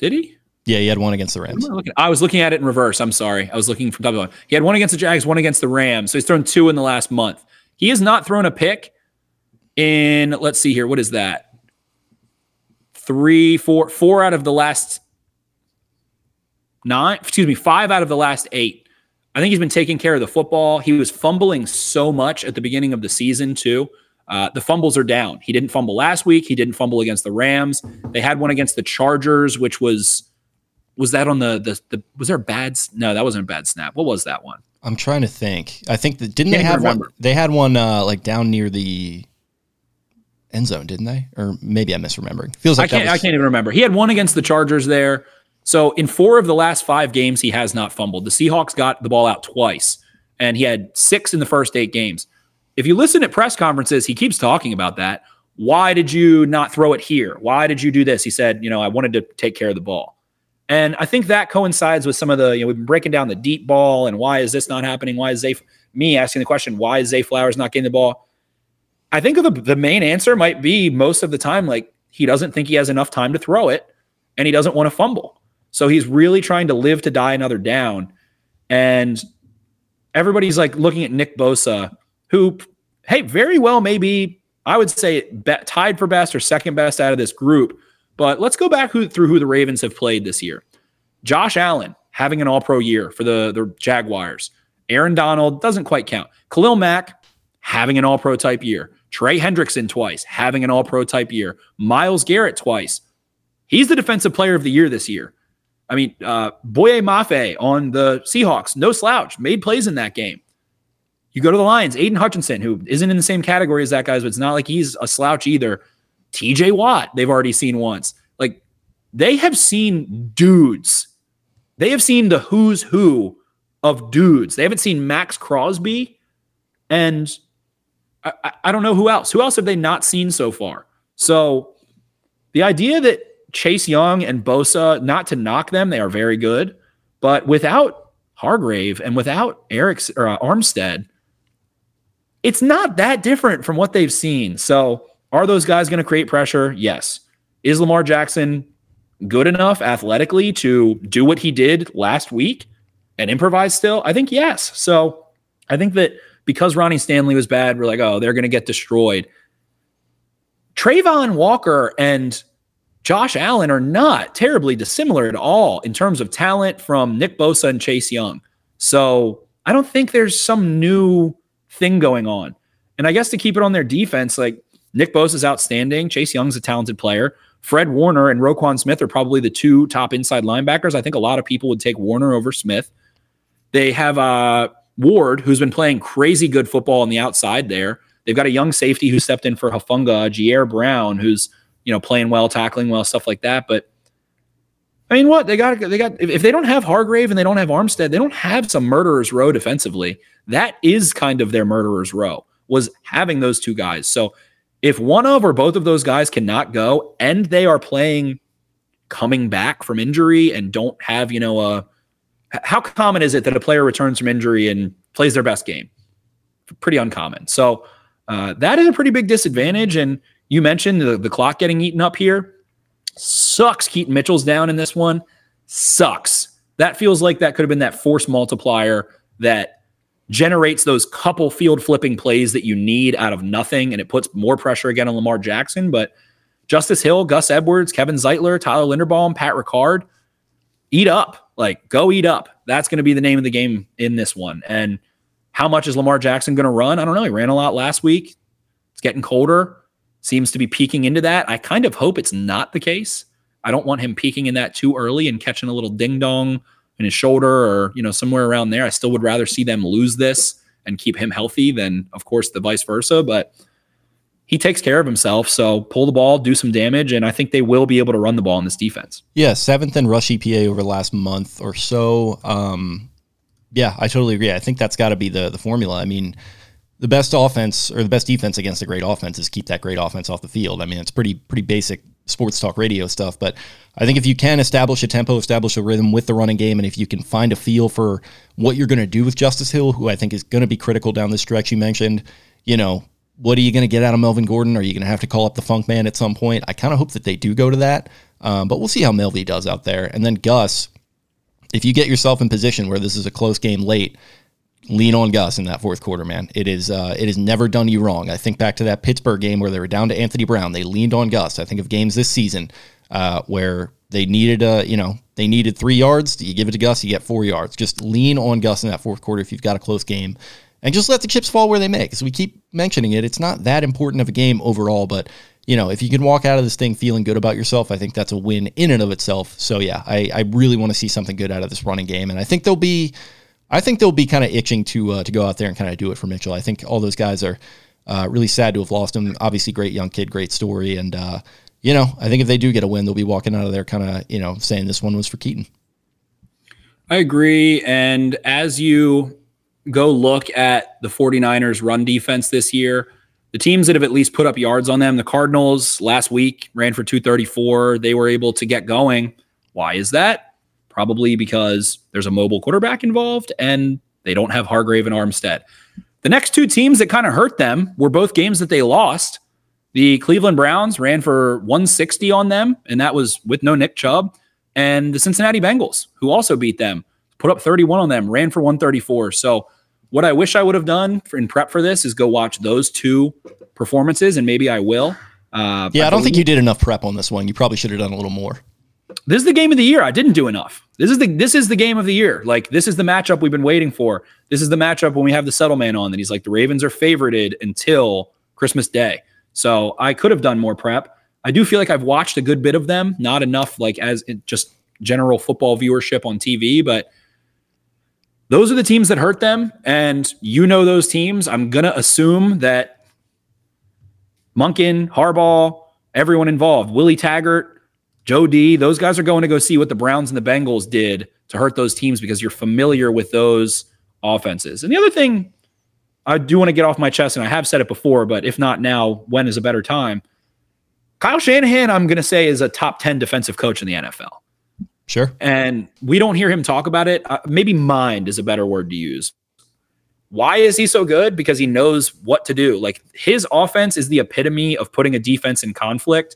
did he? Yeah, he had one against the Rams. I was looking at it in reverse. I'm sorry. I was looking from top to bottom. He had one against the Jags, one against the Rams, so he's thrown two in the last month. He has not thrown a pick in, let's see here, what is that? Three, four, four out of the last... Nine, excuse me, five out of the last eight. I think he's been taking care of the football. He was fumbling so much at the beginning of the season, too. Uh, the fumbles are down. He didn't fumble last week. He didn't fumble against the Rams. They had one against the Chargers, which was, was that on the, the, the was there a bad, no, that wasn't a bad snap. What was that one? I'm trying to think. I think that didn't Can't they have remember. one? They had one uh, like down near the end zone, didn't they? Or maybe I'm misremembering. Feels like I can't. That was, I can't even remember. He had one against the Chargers there. So in four of the last five games, he has not fumbled. The Seahawks got the ball out twice, and he had six in the first eight games. If you listen at press conferences, he keeps talking about that. Why did you not throw it here? Why did you do this? He said, you know, I wanted to take care of the ball. And I think that coincides with some of the, you know, we've been breaking down the deep ball and why is this not happening? Why is Zay, me asking the question, why is Zay Flowers not getting the ball? I think the, the main answer might be most of the time, like he doesn't think he has enough time to throw it and he doesn't want to fumble. So he's really trying to live to die another down. And everybody's like looking at Nick Bosa, who, hey, very well maybe, I would say be- tied for best or second best out of this group. But let's go back who, through who the Ravens have played this year. Josh Allen having an all-pro year for the, the Jaguars. Aaron Donald doesn't quite count. Khalil Mack having an all-pro type year. Trey Hendrickson twice, having an all-pro type year. Myles Garrett twice. He's the defensive player of the year this year. I mean, uh, Boye Mafe on the Seahawks, no slouch, made plays in that game. You go to the Lions, Aiden Hutchinson, who isn't in the same category as that guy, but it's not like he's a slouch either. T J Watt, they've already seen once. Like, they have seen dudes. They have seen the who's who of dudes. They haven't seen Max Crosby, and I, I, I don't know who else. Who else have they not seen so far? So the idea that Chase Young and Bosa, not to knock them, they are very good, but without Hargrave and without Eric's or uh, Armstead, it's not that different from what they've seen. So are those guys going to create pressure? Yes. Is Lamar Jackson good enough athletically to do what he did last week and improvise still? I think yes. So I think that because Ronnie Stanley was bad, we're like, oh, they're going to get destroyed. Trayvon Walker and Josh Allen are not terribly dissimilar at all in terms of talent from Nick Bosa and Chase Young. So I don't think there's some new thing going on. And I guess to keep it on their defense, like, Nick Bosa is outstanding. Chase Young's a talented player. Fred Warner and Roquan Smith are probably the two top inside linebackers. I think a lot of people would take Warner over Smith. They have uh, Ward, who's been playing crazy good football on the outside there. They've got a young safety who stepped in for Hafunga, Jair Brown, who's, you know, playing well, tackling well, stuff like that. But I mean, what they got? They got. If they don't have Hargrave and they don't have Armstead, they don't have some murderer's row defensively. That is kind of their murderer's row, was having those two guys. So if one of or both of those guys cannot go and they are playing coming back from injury and don't have, you know, uh, how common is it that a player returns from injury and plays their best game? Pretty uncommon. So uh, that is a pretty big disadvantage. And you mentioned the, the clock getting eaten up here. Sucks. Keaton Mitchell's down in this one. Sucks. That feels like that could have been that force multiplier that generates those couple field flipping plays that you need out of nothing, and it puts more pressure again on Lamar Jackson. But Justice Hill, Gus Edwards, Kevin Zeitler, Tyler Linderbaum, Pat Ricard, eat up. Like, go eat up. That's going to be the name of the game in this one. And how much is Lamar Jackson going to run? I don't know. He ran a lot last week. It's getting colder. Seems to be peaking into that. I kind of hope it's not the case. I don't want him peaking in that too early and catching a little ding-dong in his shoulder or, you know, somewhere around there. I still would rather see them lose this and keep him healthy than, of course, the vice versa. But he takes care of himself, so pull the ball, do some damage, and I think they will be able to run the ball in this defense. Yeah, seventh in rush E P A over the last month or so. Um, yeah, I totally agree. I think that's got to be the the formula. I mean, the best offense or the best defense against a great offense is keep that great offense off the field. I mean, it's pretty pretty basic sports talk radio stuff, but I think if you can establish a tempo, establish a rhythm with the running game, and if you can find a feel for what you're going to do with Justice Hill, who I think is going to be critical down this stretch, you mentioned, you know, what are you going to get out of Melvin Gordon? Are you going to have to call up the Funk Man at some point? I kind of hope that they do go to that, um, but we'll see how Melvy does out there. And then Gus, if you get yourself in position where this is a close game late, lean on Gus in that fourth quarter, man. It is uh, it has never done you wrong. I think back to that Pittsburgh game where they were down to Anthony Brown. They leaned on Gus. I think of games this season uh, where they needed uh, you know they needed three yards. You give it to Gus, you get four yards. Just lean on Gus in that fourth quarter if you've got a close game, and just let the chips fall where they may. Because we keep mentioning it, it's not that important of a game overall, but you know if you can walk out of this thing feeling good about yourself, I think that's a win in and of itself. So yeah, I, I really want to see something good out of this running game, and I think there'll be I think they'll be kind of itching to uh, to go out there and kind of do it for Mitchell. I think all those guys are uh, really sad to have lost him. Obviously, great young kid, great story. And, uh, you know, I think if they do get a win, they'll be walking out of there kind of, you know, saying this one was for Keaton. I agree. And as you go look at the 49ers run defense this year, the teams that have at least put up yards on them, the Cardinals last week ran for two thirty-four. They were able to get going. Why is that? Probably because there's a mobile quarterback involved and they don't have Hargrave and Armstead. The next two teams that kind of hurt them were both games that they lost. The Cleveland Browns ran for one sixty on them, and that was with no Nick Chubb. And the Cincinnati Bengals, who also beat them, put up thirty-one on them, ran for one thirty-four. So what I wish I would have done for, in prep for this is go watch those two performances, and maybe I will. Uh, yeah, I, I don't think you did enough prep on this one. You probably should have done a little more. This is the game of the year. I didn't do enough. This is the this is the game of the year. Like, this is the matchup we've been waiting for. This is the matchup when we have the settlement on that he's like, the Ravens are favorited until Christmas Day. So I could have done more prep. I do feel like I've watched a good bit of them, not enough like as just general football viewership on T V, but those are the teams that hurt them, and you know those teams. I'm going to assume that Munkin, Harbaugh, everyone involved, Willie Taggart, Joe D, those guys are going to go see what the Browns and the Bengals did to hurt those teams because you're familiar with those offenses. And the other thing I do want to get off my chest, and I have said it before, but if not now, when is a better time? Kyle Shanahan, I'm going to say, is a top ten defensive coach in the N F L. Sure. And we don't hear him talk about it. Uh, maybe mind is a better word to use. Why is he so good? Because he knows what to do. Like, his offense is the epitome of putting a defense in conflict.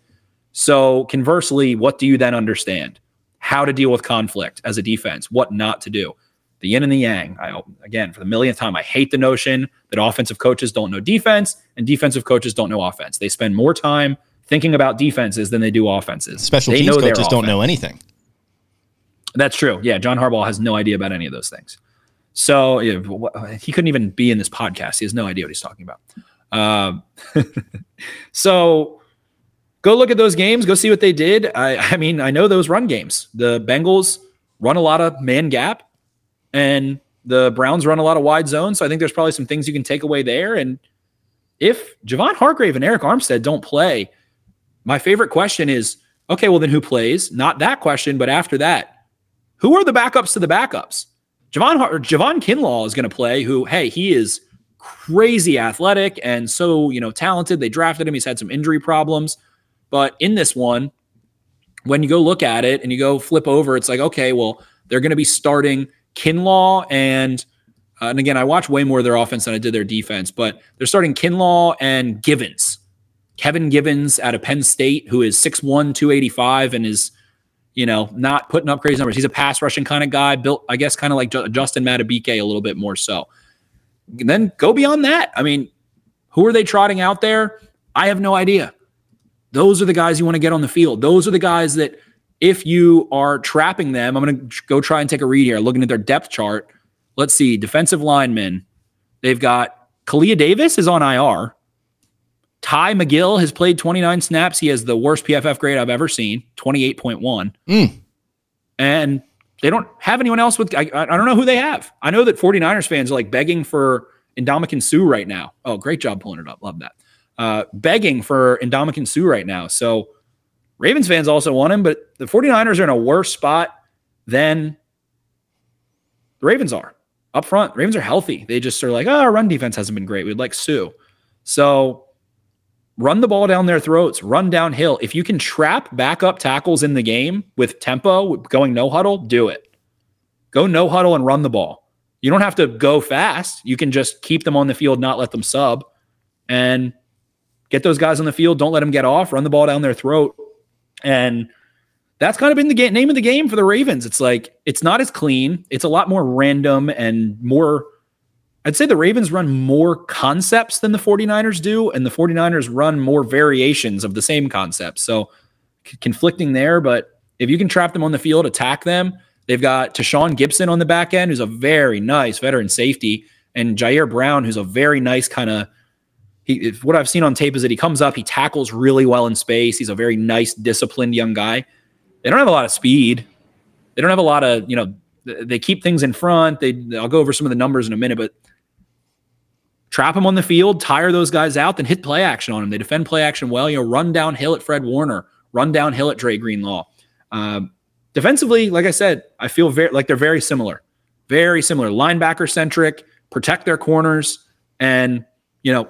So conversely, what do you then understand? How to deal with conflict as a defense, what not to do. The yin and the yang. I, again, for the millionth time, I hate the notion that offensive coaches don't know defense and defensive coaches don't know offense. They spend more time thinking about defenses than they do offenses. Special teams coaches don't know anything. That's true. Yeah, John Harbaugh has no idea about any of those things. So yeah, he couldn't even be in this podcast. He has no idea what he's talking about. Uh, so go look at those games. Go see what they did. I, I mean, I know those run games. The Bengals run a lot of man gap, and the Browns run a lot of wide zone. So I think there's probably some things you can take away there. And if Javon Hargrave and Eric Armstead don't play, my favorite question is, okay, well then who plays? Not that question, but after that. Who are the backups to the backups? Javon, or Javon Kinlaw is going to play, who, hey, he is crazy athletic and so, you know, talented. They drafted him. He's had some injury problems. But in this one, when you go look at it and you go flip over, it's like, okay, well, they're going to be starting Kinlaw and, uh, and again, I watch way more of their offense than I did their defense, but they're starting Kinlaw and Givens. Kevin Givens out of Penn State, who is six one, two eighty-five and is, you know, not putting up crazy numbers. He's a pass rushing kind of guy, built, I guess, kind of like J- Justin Matabike a little bit more so. And then go beyond that. I mean, who are they trotting out there? I have no idea. Those are the guys you want to get on the field. Those are the guys that if you are trapping them, I'm going to go try and take a read here. Looking at their depth chart. Let's see, defensive linemen. They've got Kalia Davis is on I R. Ty McGill has played twenty-nine snaps. He has the worst P F F grade I've ever seen, twenty-eight point one. Mm. And they don't have anyone else with, I, I don't know who they have. I know that 49ers fans are like begging for Ndamukong Suh right now. Oh, great job pulling it up. Love that. Uh, begging for Ndamukong Suh right now. So Ravens fans also want him, but the 49ers are in a worse spot than the Ravens are up front. The Ravens are healthy. They just are like, oh, our run defense hasn't been great. We'd like Sue. So run the ball down their throats, run downhill. If you can trap backup tackles in the game with tempo, going no huddle, do it. Go no huddle and run the ball. You don't have to go fast. You can just keep them on the field, not let them sub, and get those guys on the field. Don't let them get off. Run the ball down their throat. And that's kind of been the game, name of the game for the Ravens. It's like, it's not as clean. It's a lot more random and more... I'd say the Ravens run more concepts than the 49ers do, and the 49ers run more variations of the same concepts. So c- conflicting there, but if you can trap them on the field, attack them. They've got Tashawn Gibson on the back end, who's a very nice veteran safety, and Jair Brown, who's a very nice kind of – he. What I've seen on tape is that he comes up, he tackles really well in space. He's a very nice, disciplined young guy. They don't have a lot of speed. They don't have a lot of, you know – They keep things in front. They I'll go over some of the numbers in a minute, but trap them on the field, tire those guys out, then hit play action on them. They defend play action well. You know, run downhill at Fred Warner, run downhill at Dre Greenlaw. Uh, defensively, like I said, I feel very like they're very similar, very similar. Linebacker centric, protect their corners, and you know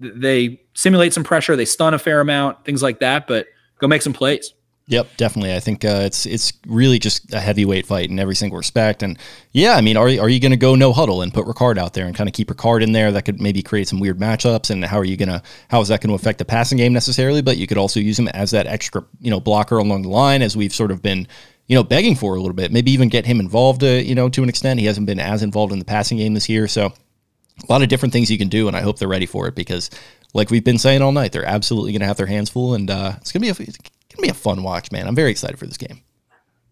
they simulate some pressure. They stun a fair amount, things like that. But go make some plays. Yep, definitely. I think uh, it's it's really just a heavyweight fight in every single respect. And yeah, I mean, are are you going to go no huddle and put Ricard out there and kind of keep Ricard in there? That could maybe create some weird matchups. And how are you going to how is that going to affect the passing game necessarily? But you could also use him as that extra you know blocker along the line, as we've sort of been you know begging for a little bit. Maybe even get him involved. Uh, you know, to an extent, he hasn't been as involved in the passing game this year. So a lot of different things you can do, and I hope they're ready for it because, like we've been saying all night, they're absolutely going to have their hands full, and uh, it's going to be a It's going to be a fun watch, man. I'm very excited for this game.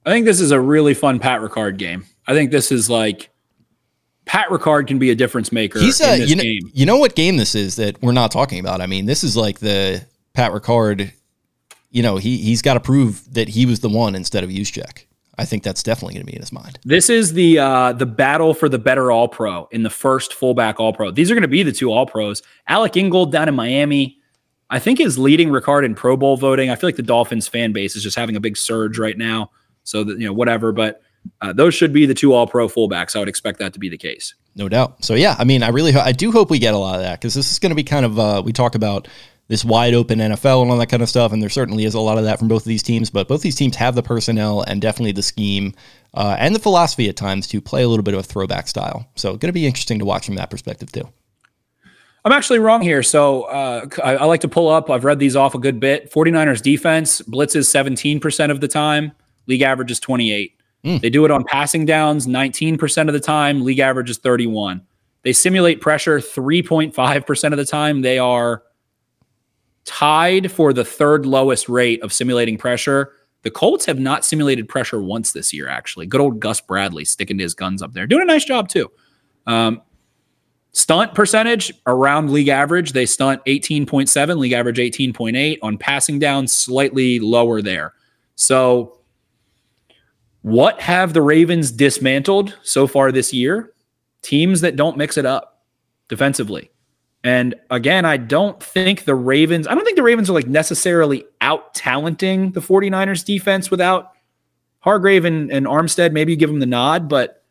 I think this is a really fun Pat Ricard game. I think this is like Pat Ricard can be a difference maker He's a, in this you know, game. You know what game this is that we're not talking about? I mean, this is like the Pat Ricard, you know, he, he's got to prove that he was the one instead of Juszczyk. I think that's definitely going to be in his mind. This is the uh, the battle for the better All-Pro in the first fullback All-Pro. These are going to be the two All-Pros. Alec Ingold down in Miami, I think, is leading Ricard in Pro Bowl voting. I feel like the Dolphins fan base is just having a big surge right now. So that, you know, whatever, but uh, those should be the two All-Pro fullbacks. I would expect that to be the case. No doubt. So yeah, I mean, I really, ho- I do hope we get a lot of that because this is going to be kind of, uh, we talk about this wide open N F L and all that kind of stuff. And there certainly is a lot of that from both of these teams, but both these teams have the personnel and definitely the scheme uh, and the philosophy at times to play a little bit of a throwback style. So going to be interesting to watch from that perspective too. I'm actually wrong here. So uh, I, I like to pull up. I've read these off a good bit. 49ers defense blitzes seventeen percent of the time. League average is twenty-eight. Mm. They do it on passing downs nineteen percent of the time. League average is thirty-one. They simulate pressure three point five percent of the time. They are tied for the third lowest rate of simulating pressure. The Colts have not simulated pressure once this year, actually. Good old Gus Bradley sticking to his guns up there. Doing a nice job, too. Um, Stunt percentage around league average. They stunt eighteen point seven, league average eighteen point eight. On passing down, slightly lower there. So what have the Ravens dismantled so far this year? Teams that don't mix it up defensively. And again, I don't think the Ravens, I don't think the Ravens are like necessarily out-talenting the 49ers defense without Hargrave and, and Armstead. Maybe you give them the nod, but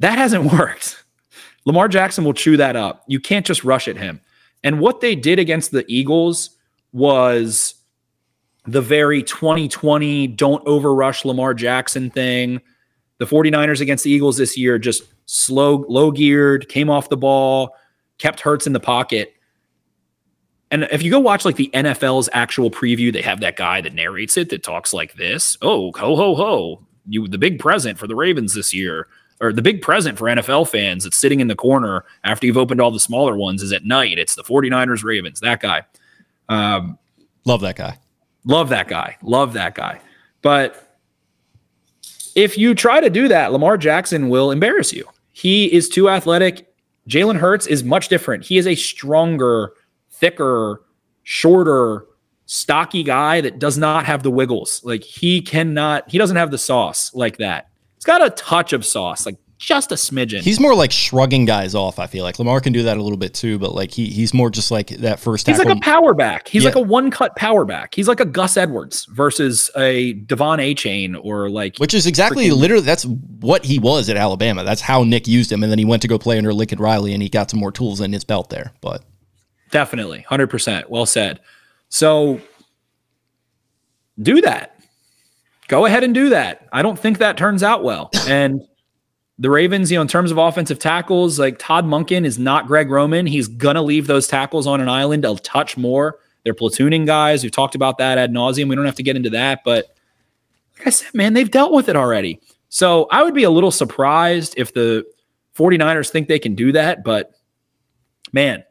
that hasn't worked. Lamar Jackson will chew that up. You can't just rush at him. And what they did against the Eagles was the very twenty twenty don't overrush Lamar Jackson thing. The 49ers against the Eagles this year just slow, low-geared, came off the ball, kept Hurts in the pocket. And if you go watch like the N F L's actual preview, they have that guy that narrates it that talks like this. Oh, ho, ho, ho. You, the big present for the Ravens this year. Or the big present for N F L fans that's sitting in the corner after you've opened all the smaller ones is at night. It's the 49ers Ravens, that guy. Um, love that guy. Love that guy. Love that guy. But if you try to do that, Lamar Jackson will embarrass you. He is too athletic. Jalen Hurts is much different. He is a stronger, thicker, shorter, stocky guy that does not have the wiggles. Like he cannot, he doesn't have the sauce like that. It's got a touch of sauce, like just a smidgen. He's more like shrugging guys off, I feel like. Lamar can do that a little bit too, but like he he's more just like that first tackle. He's like a power back. He's yeah. like a one-cut power back. He's like a Gus Edwards versus a Devon A-Chain or like... Which is exactly, freaking, literally, that's what he was at Alabama. That's how Nick used him, and then he went to go play under Lincoln Riley, and he got some more tools in his belt there. But definitely, one hundred percent. Well said. So do that. Go ahead and do that. I don't think that turns out well. And the Ravens, you know, in terms of offensive tackles, like Todd Monken is not Greg Roman. He's going to leave those tackles on an island a touch more. They're platooning guys. We've talked about that ad nauseum. We don't have to get into that. But like I said, man, they've dealt with it already. So I would be a little surprised if the 49ers think they can do that. But, man,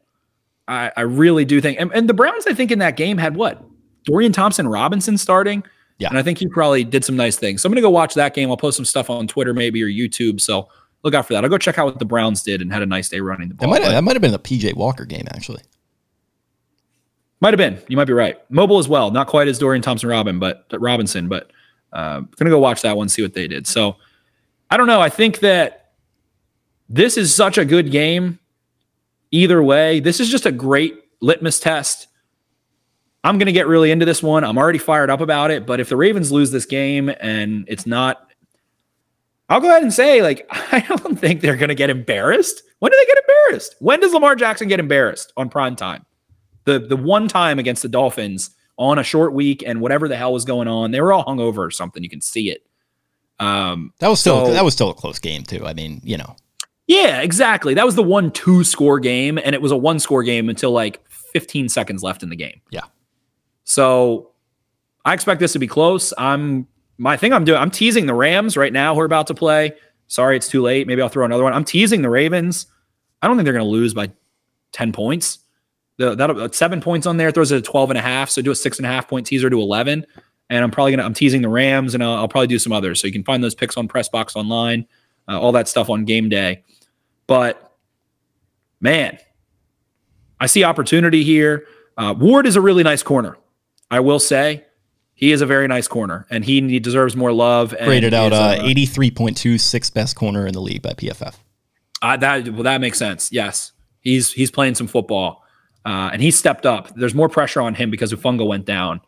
I, I really do think. And, and the Browns, I think, in that game had what? Dorian Thompson-Robinson starting? Yeah. And I think he probably did some nice things. So I'm going to go watch that game. I'll post some stuff on Twitter maybe or YouTube. So look out for that. I'll go check out what the Browns did and had a nice day running the ball. That might have, that might have been the P J Walker game, actually. Might have been. You might be right. Mobile as well. Not quite as Dorian Thompson Robin, but Robinson. But uh, going to go watch that one, see what they did. So I don't know. I think that this is such a good game. Either way, this is just a great litmus test. I'm going to get really into this one. I'm already fired up about it. But if the Ravens lose this game and it's not, I'll go ahead and say, like, I don't think they're going to get embarrassed. When do they get embarrassed? When does Lamar Jackson get embarrassed on prime time? The, the one time against the Dolphins on a short week and whatever the hell was going on, they were all hungover or something. You can see it. Um, that was still, so, that was still a close game too. I mean, you know. Yeah, exactly. That was the one, two score game. And it was a one score game until like fifteen seconds left in the game. Yeah. So I expect this to be close. I'm my thing I'm doing. I'm teasing the Rams right now who are about to play. Sorry, it's too late. Maybe I'll throw another one. I'm teasing the Ravens. I don't think they're going to lose by ten points. The, that'll seven points on there. Throws it at twelve and a half. So do a six and a half point teaser to eleven. And I'm probably going to, I'm teasing the Rams and I'll, I'll probably do some others. So you can find those picks on PressBox online, uh, all that stuff on game day. But man, I see opportunity here. Uh, Ward is a really nice corner. I will say he is a very nice corner and he, he deserves more love. And rated out uh, eighty-three point two, sixth best corner in the league by P F F. Uh, that, well, that makes sense. Yes. He's, he's playing some football uh, and he stepped up. There's more pressure on him because Ufunga went down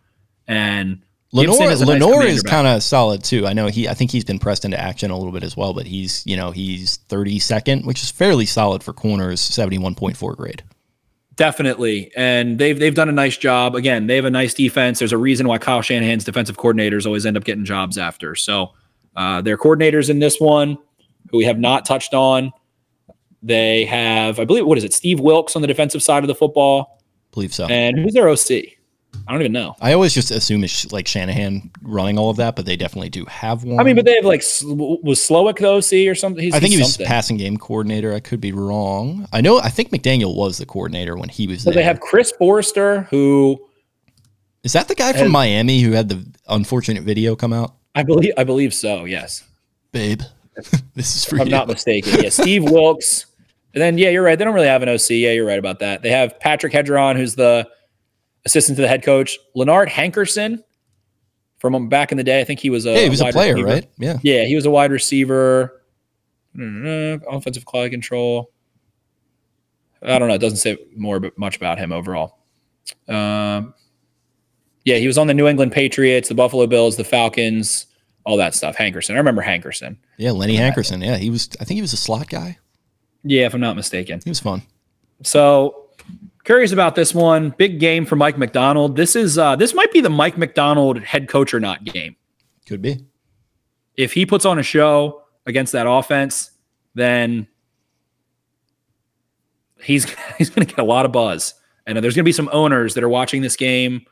and Lenore is, Lenore nice is kind of solid too. I know he, I think he's been pressed into action a little bit as well, but he's, you know, he's thirty-second, which is fairly solid for corners, seventy-one point four grade. Definitely. And they've, they've done a nice job. Again, they have a nice defense. There's a reason why Kyle Shanahan's defensive coordinators always end up getting jobs after. So uh, their coordinators in this one, who we have not touched on, they have, I believe, what is it? Steve Wilks on the defensive side of the football. I believe so. And who's their O C? I don't even know. I always just assume it's like Shanahan running all of that, but they definitely do have one. I mean, but they have like, was Slowick the O C or something? He's, I think he's he was something. Passing game coordinator. I could be wrong. I know, I think McDaniel was the coordinator when he was so there. They have Chris Forrester, who... Is that the guy from had, Miami who had the unfortunate video come out? I believe I believe so, yes. Babe, this is for if you. I'm not mistaken. Yeah, Steve Wilks. And then, yeah, you're right. They don't really have an O C. Yeah, you're right about that. They have Patrick Hedgeron, who's the... assistant to the head coach, Leonard Hankerson from back in the day. I think he was a, yeah, he was a, a player, receiver. Right? Yeah. Yeah. He was a wide receiver, offensive cloud control. I don't know. It doesn't say more, but much about him overall. Um, yeah. He was on the New England Patriots, the Buffalo Bills, the Falcons, all that stuff. Hankerson. I remember Hankerson. Yeah. Lenny Hankerson. Yeah. He was, I think he was a slot guy. Yeah. If I'm not mistaken. He was fun. So, curious about this one. Big game for Mike McDaniel. This is uh, this might be the Mike McDaniel head coach or not game. Could be. If he puts on a show against that offense, then he's he's going to get a lot of buzz. And there's going to be some owners that are watching this game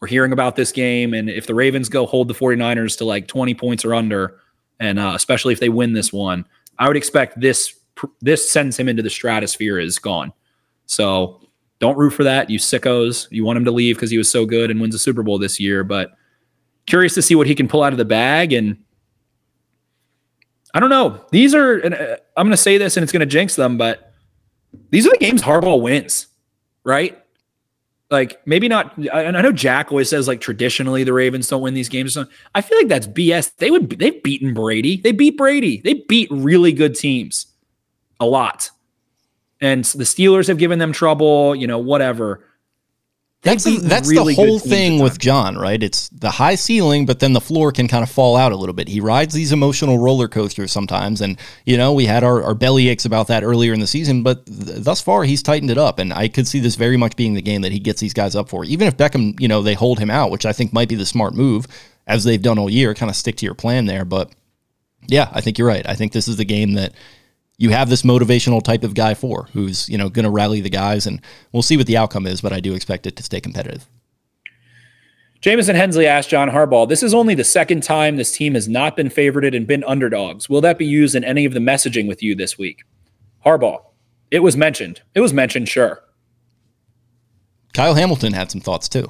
or hearing about this game. And if the Ravens go hold the 49ers to like twenty points or under, and uh, especially if they win this one, I would expect this this sends him into the stratosphere is gone. So don't root for that, you sickos. You want him to leave because he was so good and wins the Super Bowl this year. But curious to see what he can pull out of the bag. And I don't know. These are, and I'm going to say this and it's going to jinx them, but these are the games Harbaugh wins, right? Like maybe not. And I know Jack always says like traditionally the Ravens don't win these games. I feel like that's B S. They would, they've beaten Brady. They beat Brady. They beat really good teams a lot. And the Steelers have given them trouble, you know, whatever. They that's the, that's really the whole thing with John, right? It's the high ceiling, but then the floor can kind of fall out a little bit. He rides these emotional roller coasters sometimes. And, you know, we had our, our belly aches about that earlier in the season, but th- thus far he's tightened it up. And I could see this very much being the game that he gets these guys up for. Even if Beckham, you know, they hold him out, which I think might be the smart move, as they've done all year, kind of stick to your plan there. But, yeah, I think you're right. I think this is the game that you have this motivational type of guy for who's, you know, going to rally the guys, and we'll see what the outcome is, but I do expect it to stay competitive. Jameson Hensley asked John Harbaugh, this is only the second time this team has not been favorited and been underdogs. Will that be used in any of the messaging with you this week? Harbaugh, it was mentioned. It was mentioned, sure. Kyle Hamilton had some thoughts too.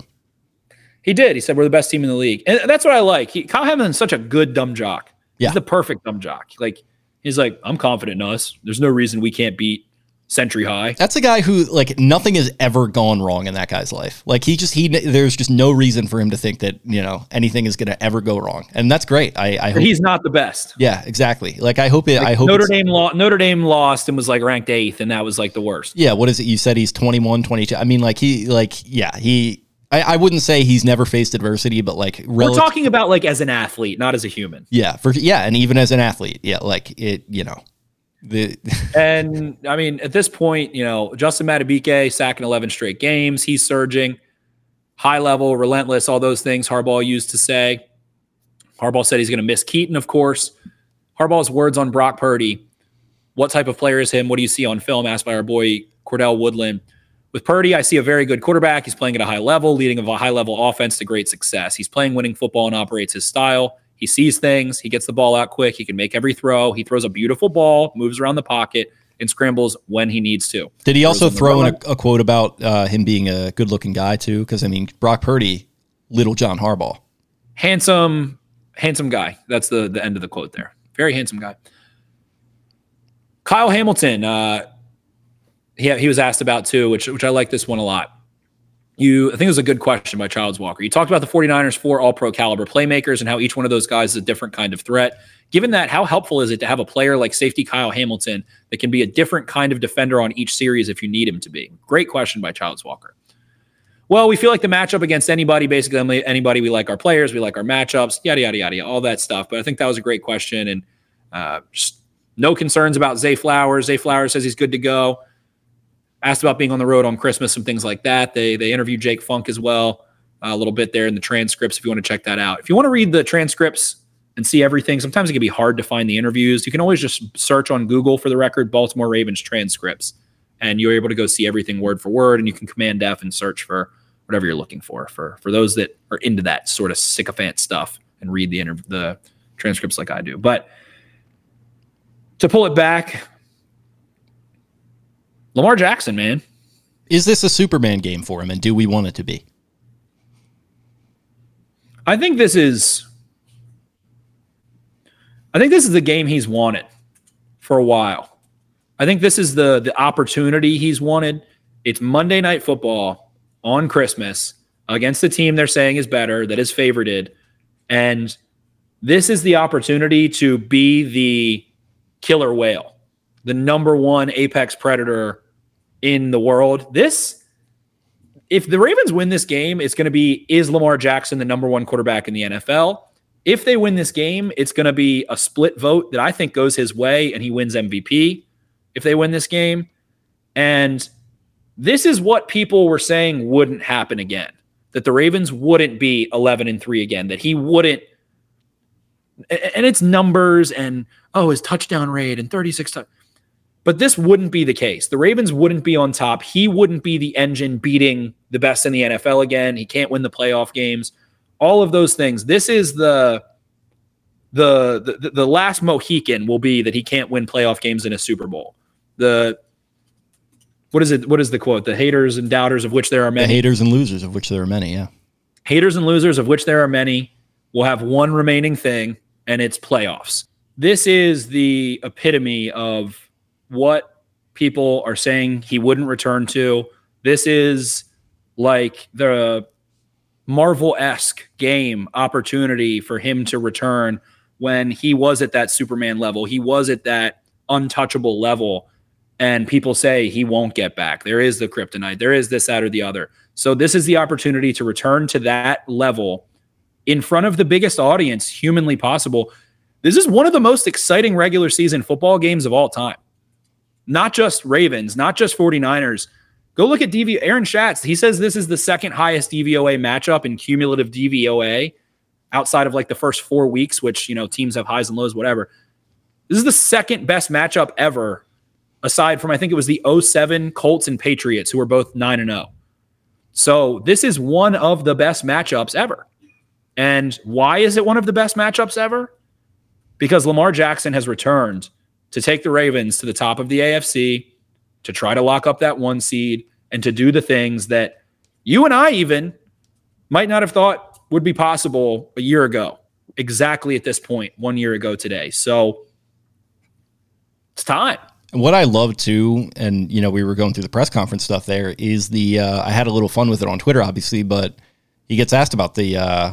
He did. He said, we're the best team in the league. And that's what I like. He, Kyle Hamilton's such a good dumb jock. Yeah. He's the perfect dumb jock. Like, he's like, I'm confident in us. There's no reason we can't beat century high. That's a guy who, like, nothing has ever gone wrong in that guy's life. Like, he just, he, there's just no reason for him to think that, you know, anything is going to ever go wrong. And that's great. I, I hope he's not the best. Yeah, exactly. Like, I hope it, like, I hope Notre Dame lost, Notre Dame lost and was like ranked eighth. And that was like the worst. Yeah. What is it? You said he's twenty-one, twenty-two. I mean, like, he, like, yeah, he, I, I wouldn't say he's never faced adversity, but like, rel- we're talking about like as an athlete, not as a human. Yeah. For, yeah. And even as an athlete. Yeah. Like it, you know, The and I mean, at this point, you know, Justin Madubuike sacking eleven straight games. He's surging, high level, relentless, all those things Harbaugh used to say. Harbaugh said he's going to miss Keaton, of course. Harbaugh's words on Brock Purdy. What type of player is him? What do you see on film? Asked by our boy Cordell Woodland. With Purdy, I see a very good quarterback. He's playing at a high level, leading a high level offense to great success. He's playing winning football and operates his style. He sees things. He gets the ball out quick. He can make every throw. He throws a beautiful ball, moves around the pocket, and scrambles when he needs to. Did he also throw in a, a quote about uh, him being a good-looking guy, too? Because, I mean, Brock Purdy, little John Harbaugh. Handsome, handsome guy. That's the, the end of the quote there. Very handsome guy. Kyle Hamilton, uh, he, he was asked about, too, which, which I like this one a lot. You, I think it was a good question by Childs Walker. You talked about the 49ers' four all-pro caliber playmakers and how each one of those guys is a different kind of threat. Given that, how helpful is it to have a player like safety Kyle Hamilton that can be a different kind of defender on each series if you need him to be? Great question by Childs Walker. Well, we feel like the matchup against anybody, basically anybody, we like our players, we like our matchups, yada, yada, yada, all that stuff. But I think that was a great question. And uh, just no concerns about Zay Flowers. Zay Flowers says he's good to go. Asked about being on the road on Christmas and things like that. They they interviewed Jake Funk as well uh, a little bit there in the transcripts if you want to check that out. If you want to read the transcripts and see everything, sometimes it can be hard to find the interviews. You can always just search on Google for the record Baltimore Ravens transcripts, and you're able to go see everything word for word, and you can Command F and search for whatever you're looking for, for, for those that are into that sort of sycophant stuff and read the, interv- the transcripts like I do. But to pull it back, Lamar Jackson, man. Is this a Superman game for him, and do we want it to be? I think this is I think this is the game he's wanted for a while. I think this is the the opportunity he's wanted. It's Monday Night Football on Christmas against the team they're saying is better, that is favorited, and this is the opportunity to be the killer whale, the number one apex predator in the world. This, if the Ravens win this game, it's going to be, is Lamar Jackson the number one quarterback in the N F L? If they win this game, it's going to be a split vote that I think goes his way and he wins M V P if they win this game. And this is what people were saying wouldn't happen again, that the Ravens wouldn't be eleven and three again, that he wouldn't. And it's numbers and, oh, his touchdown rate and thirty-six touchdowns. But this wouldn't be the case. The Ravens wouldn't be on top. He wouldn't be the engine beating the best in the N F L again. He can't win the playoff games. All of those things. This is the the the, the last Mohican will be that he can't win playoff games in a Super Bowl. The what is it? What is the quote? The haters and doubters of which there are many. The haters and losers of which there are many. Yeah. Haters and losers of which there are many will have one remaining thing, and it's playoffs. This is the epitome of what people are saying he wouldn't return to. This is like the Marvel-esque game opportunity for him to return when he was at that Superman level. He was at that untouchable level, and people say he won't get back. There is the kryptonite. There is this, that, or the other. So this is the opportunity to return to that level in front of the biggest audience humanly possible. This is one of the most exciting regular season football games of all time. Not just Ravens, not just 49ers. Go look at D V O A. Aaron Schatz, he says this is the second highest D V O A matchup in cumulative D V O A outside of like the first four weeks, which, you know, teams have highs and lows, whatever. This is the second best matchup ever, aside from, I think it was the oh seven Colts and Patriots, who were both nine and oh. So this is one of the best matchups ever. And why is it one of the best matchups ever? Because Lamar Jackson has returned to take the Ravens to the top of the A F C, to try to lock up that one seed, and to do the things that you and I even might not have thought would be possible a year ago, exactly at this point, one year ago today. So it's time. And what I love too, and you know, we were going through the press conference stuff there, is the uh, I had a little fun with it on Twitter, obviously, but he gets asked about the uh,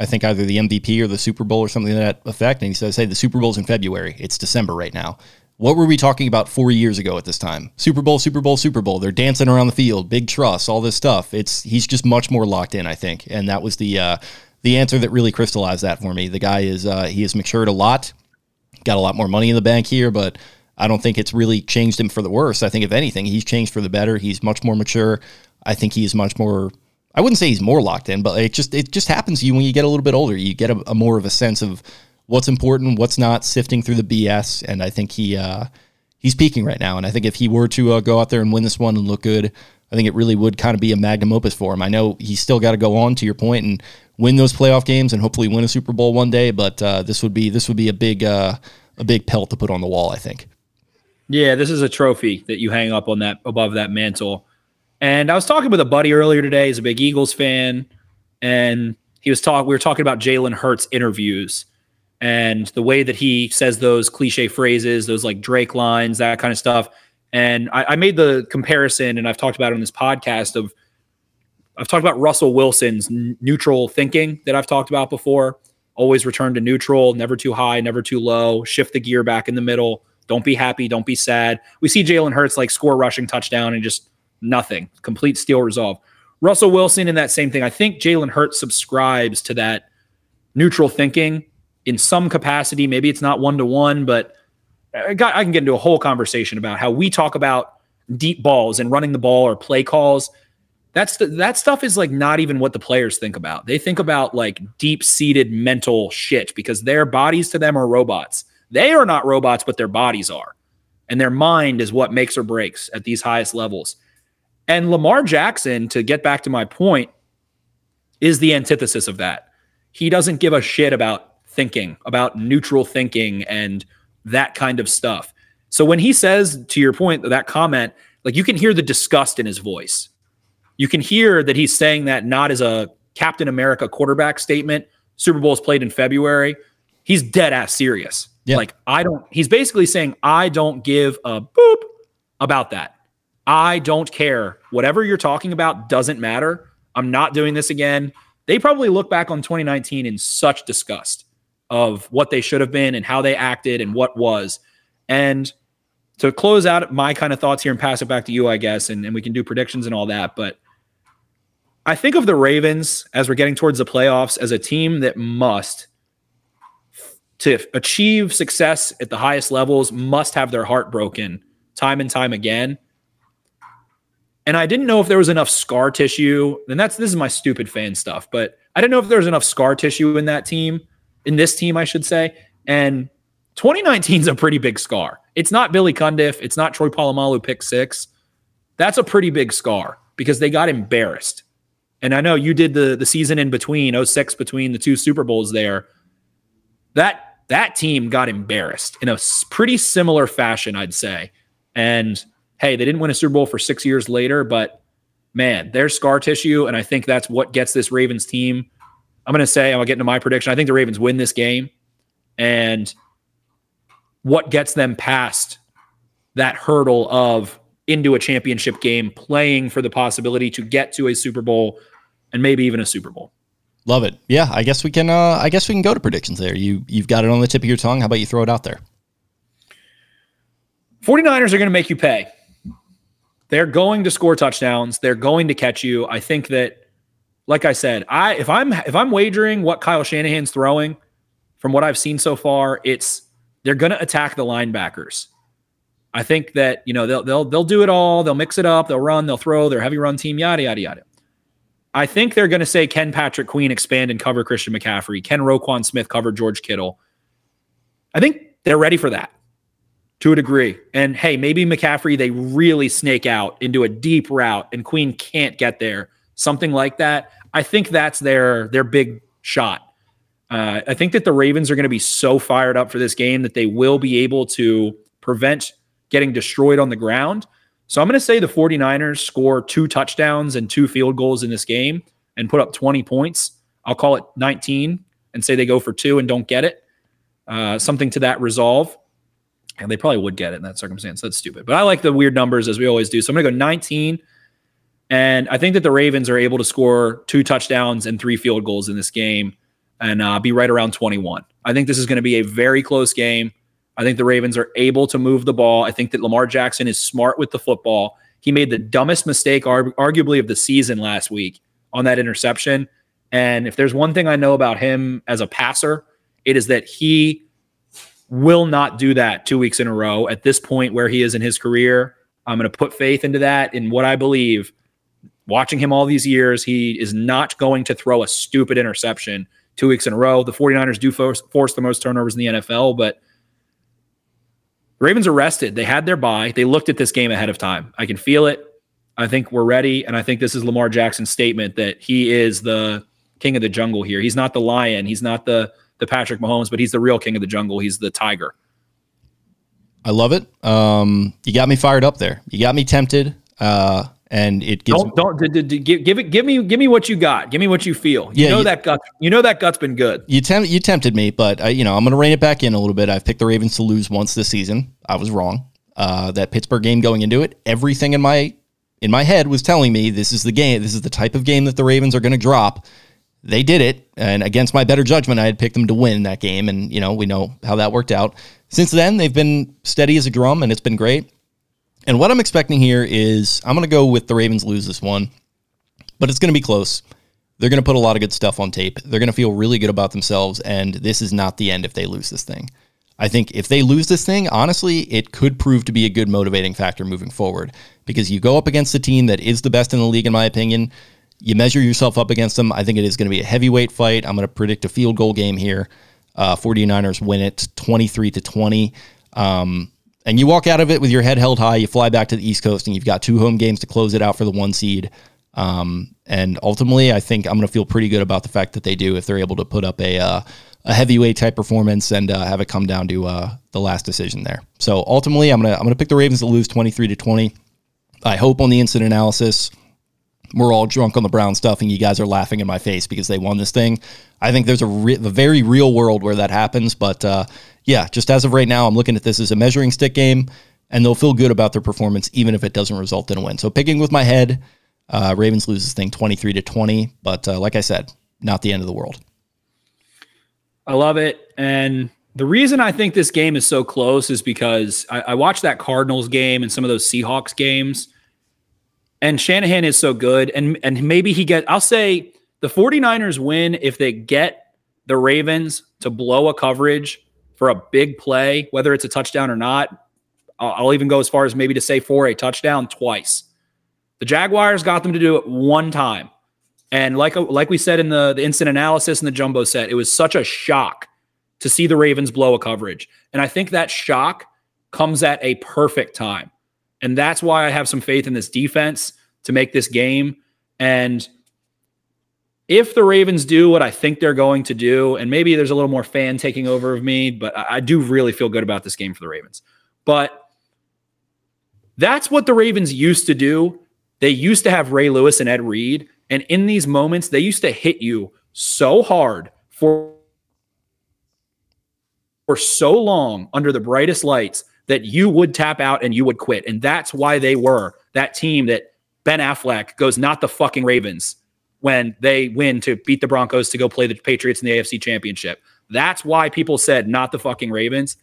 I think either the M V P or the Super Bowl or something to that effect, and he says, "Hey, the Super Bowl's in February. It's December right now. What were we talking about four years ago at this time? Super Bowl, Super Bowl, Super Bowl. They're dancing around the field, big truss, all this stuff." It's he's just much more locked in, I think, and that was the uh, the answer that really crystallized that for me. The guy is uh, he has matured a lot, got a lot more money in the bank here, but I don't think it's really changed him for the worse. I think, if anything, he's changed for the better. He's much more mature. I think he is much more, I wouldn't say he's more locked in, but it just it just happens to you when you get a little bit older. You get a, a more of a sense of what's important, what's not, sifting through the B S, and I think he uh, he's peaking right now. And I think if he were to uh, go out there and win this one and look good, I think it really would kind of be a magnum opus for him. I know he's still got to go on, to your point, and win those playoff games and hopefully win a Super Bowl one day, but uh, this would be this would be a big, uh, a big pelt to put on the wall, I think. Yeah, this is a trophy that you hang up on that above that mantle. And I was talking with a buddy earlier today. He's a big Eagles fan, and he was talking. We were talking about Jalen Hurts interviews and the way that he says those cliche phrases, those like Drake lines, that kind of stuff. And I, I made the comparison, and I've talked about it on this podcast. Of I've talked about Russell Wilson's n- neutral thinking that I've talked about before. Always return to neutral, never too high, never too low. Shift the gear back in the middle. Don't be happy. Don't be sad. We see Jalen Hurts like score rushing touchdown and just nothing. Complete steel resolve. Russell Wilson in that same thing. I think Jalen Hurts subscribes to that neutral thinking in some capacity. Maybe it's not one-to-one, but I, got, I can get into a whole conversation about how we talk about deep balls and running the ball or play calls. That's the, that stuff is like not even what the players think about. They think about like deep-seated mental shit because their bodies to them are robots. They are not robots, but their bodies are. And their mind is what makes or breaks at these highest levels. And Lamar Jackson, to get back to my point, is the antithesis of that. He doesn't give a shit about thinking, about neutral thinking and that kind of stuff. So when he says, to your point, that comment, like you can hear the disgust in his voice. You can hear that he's saying that not as a Captain America quarterback statement. Super Bowl is played in February. He's dead ass serious. Yeah. Like, I don't, he's basically saying, I don't give a boop about that. I don't care. Whatever you're talking about doesn't matter. I'm not doing this again. They probably look back on twenty nineteen in such disgust of what they should have been and how they acted and what was. And to close out my kind of thoughts here and pass it back to you, I guess, and, and we can do predictions and all that. But I think of the Ravens as we're getting towards the playoffs as a team that must, to achieve success at the highest levels, must have their heart broken time and time again. And I didn't know if there was enough scar tissue. And that's this is my stupid fan stuff, but I didn't know if there was enough scar tissue in that team, in this team, I should say. And twenty nineteen is a pretty big scar. It's not Billy Cundiff. It's not Troy Polamalu pick six. That's a pretty big scar because they got embarrassed. And I know you did the, the season in between, oh six between the two Super Bowls there. That that team got embarrassed in a pretty similar fashion, I'd say. And hey, they didn't win a Super Bowl for six years later, but man, there's scar tissue, and I think that's what gets this Ravens team. I'm going to say, I'm going to get into my prediction. I think the Ravens win this game, and what gets them past that hurdle of into a championship game, playing for the possibility to get to a Super Bowl and maybe even a Super Bowl. Love it. Yeah, I guess we can uh, I guess we can go to predictions there. You, you've got it on the tip of your tongue. How about you throw it out there? 49ers are going to make you pay. They're going to score touchdowns. They're going to catch you. I think that, like I said, I if I'm if I'm wagering what Kyle Shanahan's throwing, from what I've seen so far, it's they're going to attack the linebackers. I think that, you know, they'll they'll they'll do it all. They'll mix it up. They'll run. They'll throw. They're a heavy run team. Yada yada yada. I think they're going to say, can Patrick Queen expand and cover Christian McCaffrey? Can Roquan Smith cover George Kittle? I think they're ready for that. To a degree. And hey, maybe McCaffrey, they really snake out into a deep route and Queen can't get there. Something like that. I think that's their their big shot. Uh, I think that the Ravens are going to be so fired up for this game that they will be able to prevent getting destroyed on the ground. So I'm going to say the 49ers score two touchdowns and two field goals in this game and put up twenty points. I'll call it nineteen and say they go for two and don't get it. Uh, something to that resolve. And they probably would get it in that circumstance. That's stupid. But I like the weird numbers, as we always do. So I'm going to go nineteen. And I think that the Ravens are able to score two touchdowns and three field goals in this game and uh, be right around twenty-one. I think this is going to be a very close game. I think the Ravens are able to move the ball. I think that Lamar Jackson is smart with the football. He made the dumbest mistake, arg- arguably, of the season last week on that interception. And if there's one thing I know about him as a passer, it is that he will not do that two weeks in a row at this point where he is in his career. I'm going to put faith into that, in what I believe. Watching him all these years, he is not going to throw a stupid interception two weeks in a row. The 49ers do force, force the most turnovers in the N F L, but Ravens are rested. They had their bye. They looked at this game ahead of time. I can feel it. I think we're ready, and I think this is Lamar Jackson's statement that he is the king of the jungle here. He's not the lion. He's not the, the Patrick Mahomes, but he's the real king of the jungle. He's the tiger. I love it. Um, you got me fired up there. You got me tempted. Uh And it gives don't don't d- d- d- give, give it give me give me what you got, give me what you feel. You yeah, know you, that gut, you know that gut's been good. You tempt you tempted me, but I, you know I'm going to rein it back in a little bit. I've picked the Ravens to lose once this season. I was wrong. Uh, that Pittsburgh game going into it, everything in my in my head was telling me this is the game. This is the type of game that the Ravens are going to drop. They did it, and against my better judgment, I had picked them to win that game, and you know we know how that worked out. Since then, they've been steady as a drum, and it's been great. And what I'm expecting here is I'm going to go with the Ravens lose this one, but it's going to be close. They're going to put a lot of good stuff on tape. They're going to feel really good about themselves, and this is not the end if they lose this thing. I think if they lose this thing, honestly, it could prove to be a good motivating factor moving forward because you go up against a team that is the best in the league, in my opinion. You measure yourself up against them. I think it is going to be a heavyweight fight. I'm going to predict a field goal game here. Uh, 49ers win it twenty-three to twenty. Um, And you walk out of it with your head held high. You fly back to the East Coast, and you've got two home games to close it out for the one seed. Um, and ultimately, I think I'm going to feel pretty good about the fact that they do if they're able to put up a uh, a heavyweight type performance and uh, have it come down to uh, the last decision there. So ultimately, I'm gonna I'm gonna pick the Ravens to lose twenty-three to twenty. I hope on the instant analysis, we're all drunk on the Brown stuff, and you guys are laughing in my face because they won this thing. I think there's a, re- a very real world where that happens. But uh, yeah, just as of right now, I'm looking at this as a measuring stick game, and they'll feel good about their performance, even if it doesn't result in a win. So picking with my head, uh, Ravens lose this thing twenty-three to twenty. But uh, like I said, not the end of the world. I love it. And the reason I think this game is so close is because I, I watched that Cardinals game and some of those Seahawks games. And Shanahan is so good, and and maybe he get. I'll say the 49ers win if they get the Ravens to blow a coverage for a big play, whether it's a touchdown or not. I'll, I'll even go as far as maybe to say for a touchdown twice. The Jaguars got them to do it one time. And like, like we said in the, the instant analysis and the jumbo set, it was such a shock to see the Ravens blow a coverage. And I think that shock comes at a perfect time. And that's why I have some faith in this defense to make this game. And if the Ravens do what I think they're going to do, and maybe there's a little more fan taking over of me, but I do really feel good about this game for the Ravens. But that's what the Ravens used to do. They used to have Ray Lewis and Ed Reed. And in these moments, they used to hit you so hard for, for so long under the brightest lights that you would tap out and you would quit. And that's why they were that team that Ben Affleck goes, not the fucking Ravens, when they win to beat the Broncos to go play the Patriots in the A F C Championship. That's why people said not the fucking Ravens.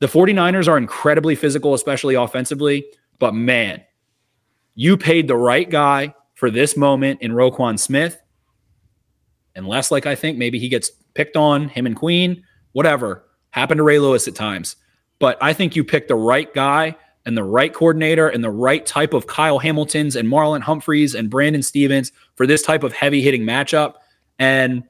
The 49ers are incredibly physical, especially offensively. But man, you paid the right guy for this moment in Roquan Smith. Unless, like I think, maybe he gets picked on, him and Queen, whatever. Happened to Ray Lewis at times. But I think you picked the right guy and the right coordinator and the right type of Kyle Hamiltons and Marlon Humphreys and Brandon Stevens for this type of heavy-hitting matchup. And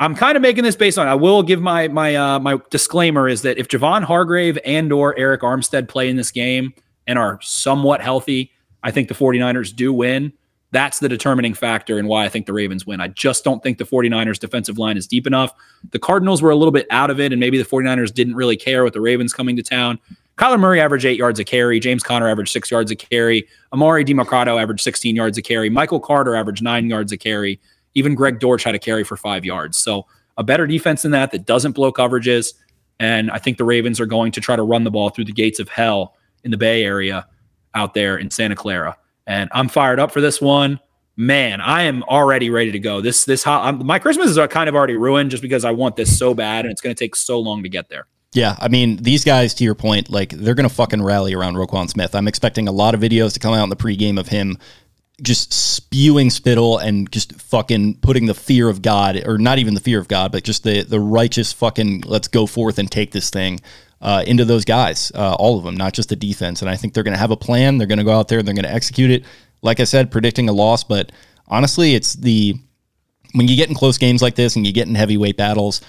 I'm kind of making this based on, I will give my my uh, my disclaimer is that if Javon Hargrave and or Eric Armstead play in this game and are somewhat healthy, I think the 49ers do win. That's the determining factor in why I think the Ravens win. I just don't think the 49ers defensive line is deep enough. The Cardinals were a little bit out of it, and maybe the 49ers didn't really care with the Ravens coming to town. Kyler Murray averaged eight yards a carry. James Conner averaged six yards a carry. Amari DiMercato averaged sixteen yards a carry. Michael Carter averaged nine yards a carry. Even Greg Dortch had a carry for five yards. So a better defense than that that doesn't blow coverages. And I think the Ravens are going to try to run the ball through the gates of hell in the Bay Area out there in Santa Clara. And I'm fired up for this one. Man, I am already ready to go. This, this, I'm, my Christmas is kind of already ruined just because I want this so bad and it's going to take so long to get there. Yeah, I mean, these guys, to your point, like they're going to fucking rally around Roquan Smith. I'm expecting a lot of videos to come out in the pregame of him just spewing spittle and just fucking putting the fear of God, or not even the fear of God, but just the the righteous fucking let's go forth and take this thing uh, into those guys, uh, all of them, not just the defense. And I think they're going to have a plan. They're going to go out there and they're going to execute it. Like I said, predicting a loss, but honestly, it's the when you get in close games like this and you get in heavyweight battles,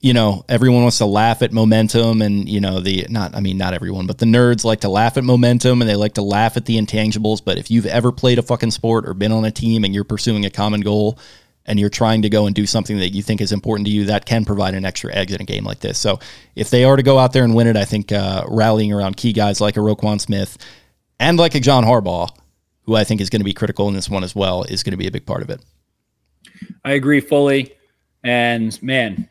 you know, everyone wants to laugh at momentum and, you know, the not, I mean, not everyone, but the nerds like to laugh at momentum and they like to laugh at the intangibles. But if you've ever played a fucking sport or been on a team and you're pursuing a common goal and you're trying to go and do something that you think is important to you, that can provide an extra edge in a game like this. So if they are to go out there and win it, I think uh, rallying around key guys like a Roquan Smith and like a John Harbaugh, who I think is going to be critical in this one as well, is going to be a big part of it. I agree fully. And man,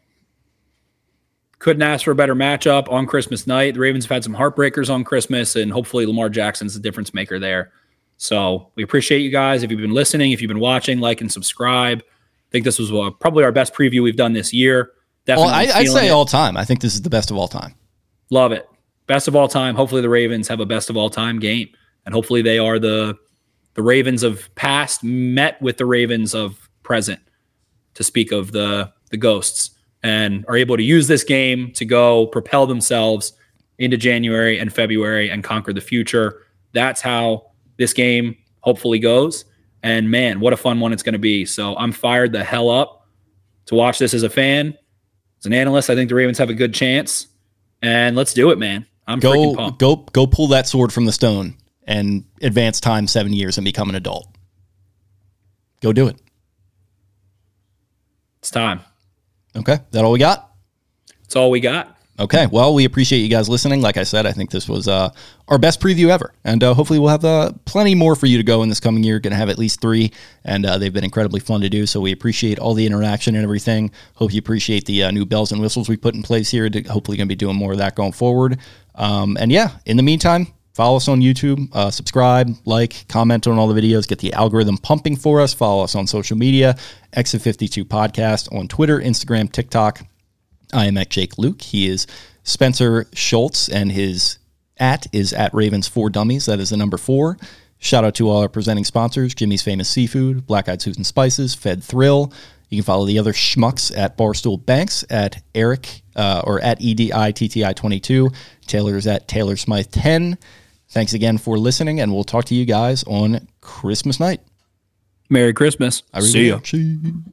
couldn't ask for a better matchup on Christmas night. The Ravens have had some heartbreakers on Christmas, and hopefully Lamar Jackson's the difference maker there. So we appreciate you guys. If you've been listening, if you've been watching, like and subscribe. I think this was uh, probably our best preview we've done this year. Definitely, well, I, I'd say it. all time. I think this is the best of all time. Love it. Best of all time. Hopefully the Ravens have a best of all time game, and hopefully they are the the Ravens of past met with the Ravens of present, to speak of the the ghosts, and are able to use this game to go propel themselves into January and February and conquer the future. That's how this game hopefully goes. And man, what a fun one it's going to be. So I'm fired the hell up to watch this as a fan. As an analyst, I think the Ravens have a good chance. And let's do it, man. I'm go, freaking pumped. Go, go pull that sword from the stone and advance time seven years and become an adult. Go do it. It's time. Okay. That all we got? That's all we got. Okay. Well, we appreciate you guys listening. Like I said, I think this was uh, our best preview ever. And uh, hopefully we'll have uh, plenty more for you to go in this coming year. Going to have at least three. And uh, they've been incredibly fun to do. So we appreciate all the interaction and everything. Hope you appreciate the uh, new bells and whistles we put in place here. To hopefully going to be doing more of that going forward. Um, and yeah, in the meantime, follow us on YouTube, uh, subscribe, like, comment on all the videos, get the algorithm pumping for us. Follow us on social media, Exit fifty-two Podcast on Twitter, Instagram, TikTok. I am at Jake Luke. He is Spencer Schultz, and his at is at Ravens for Dummies. That is the number four. Shout out to all our presenting sponsors, Jimmy's Famous Seafood, Black Eyed Susan Spices, Fed Thrill. You can follow the other schmucks at Barstool Banks, at Eric, uh, or at E D I T T I twenty-two. Taylor's at Taylor Smythe ten. Thanks again for listening, and we'll talk to you guys on Christmas night. Merry Christmas. I really See ya.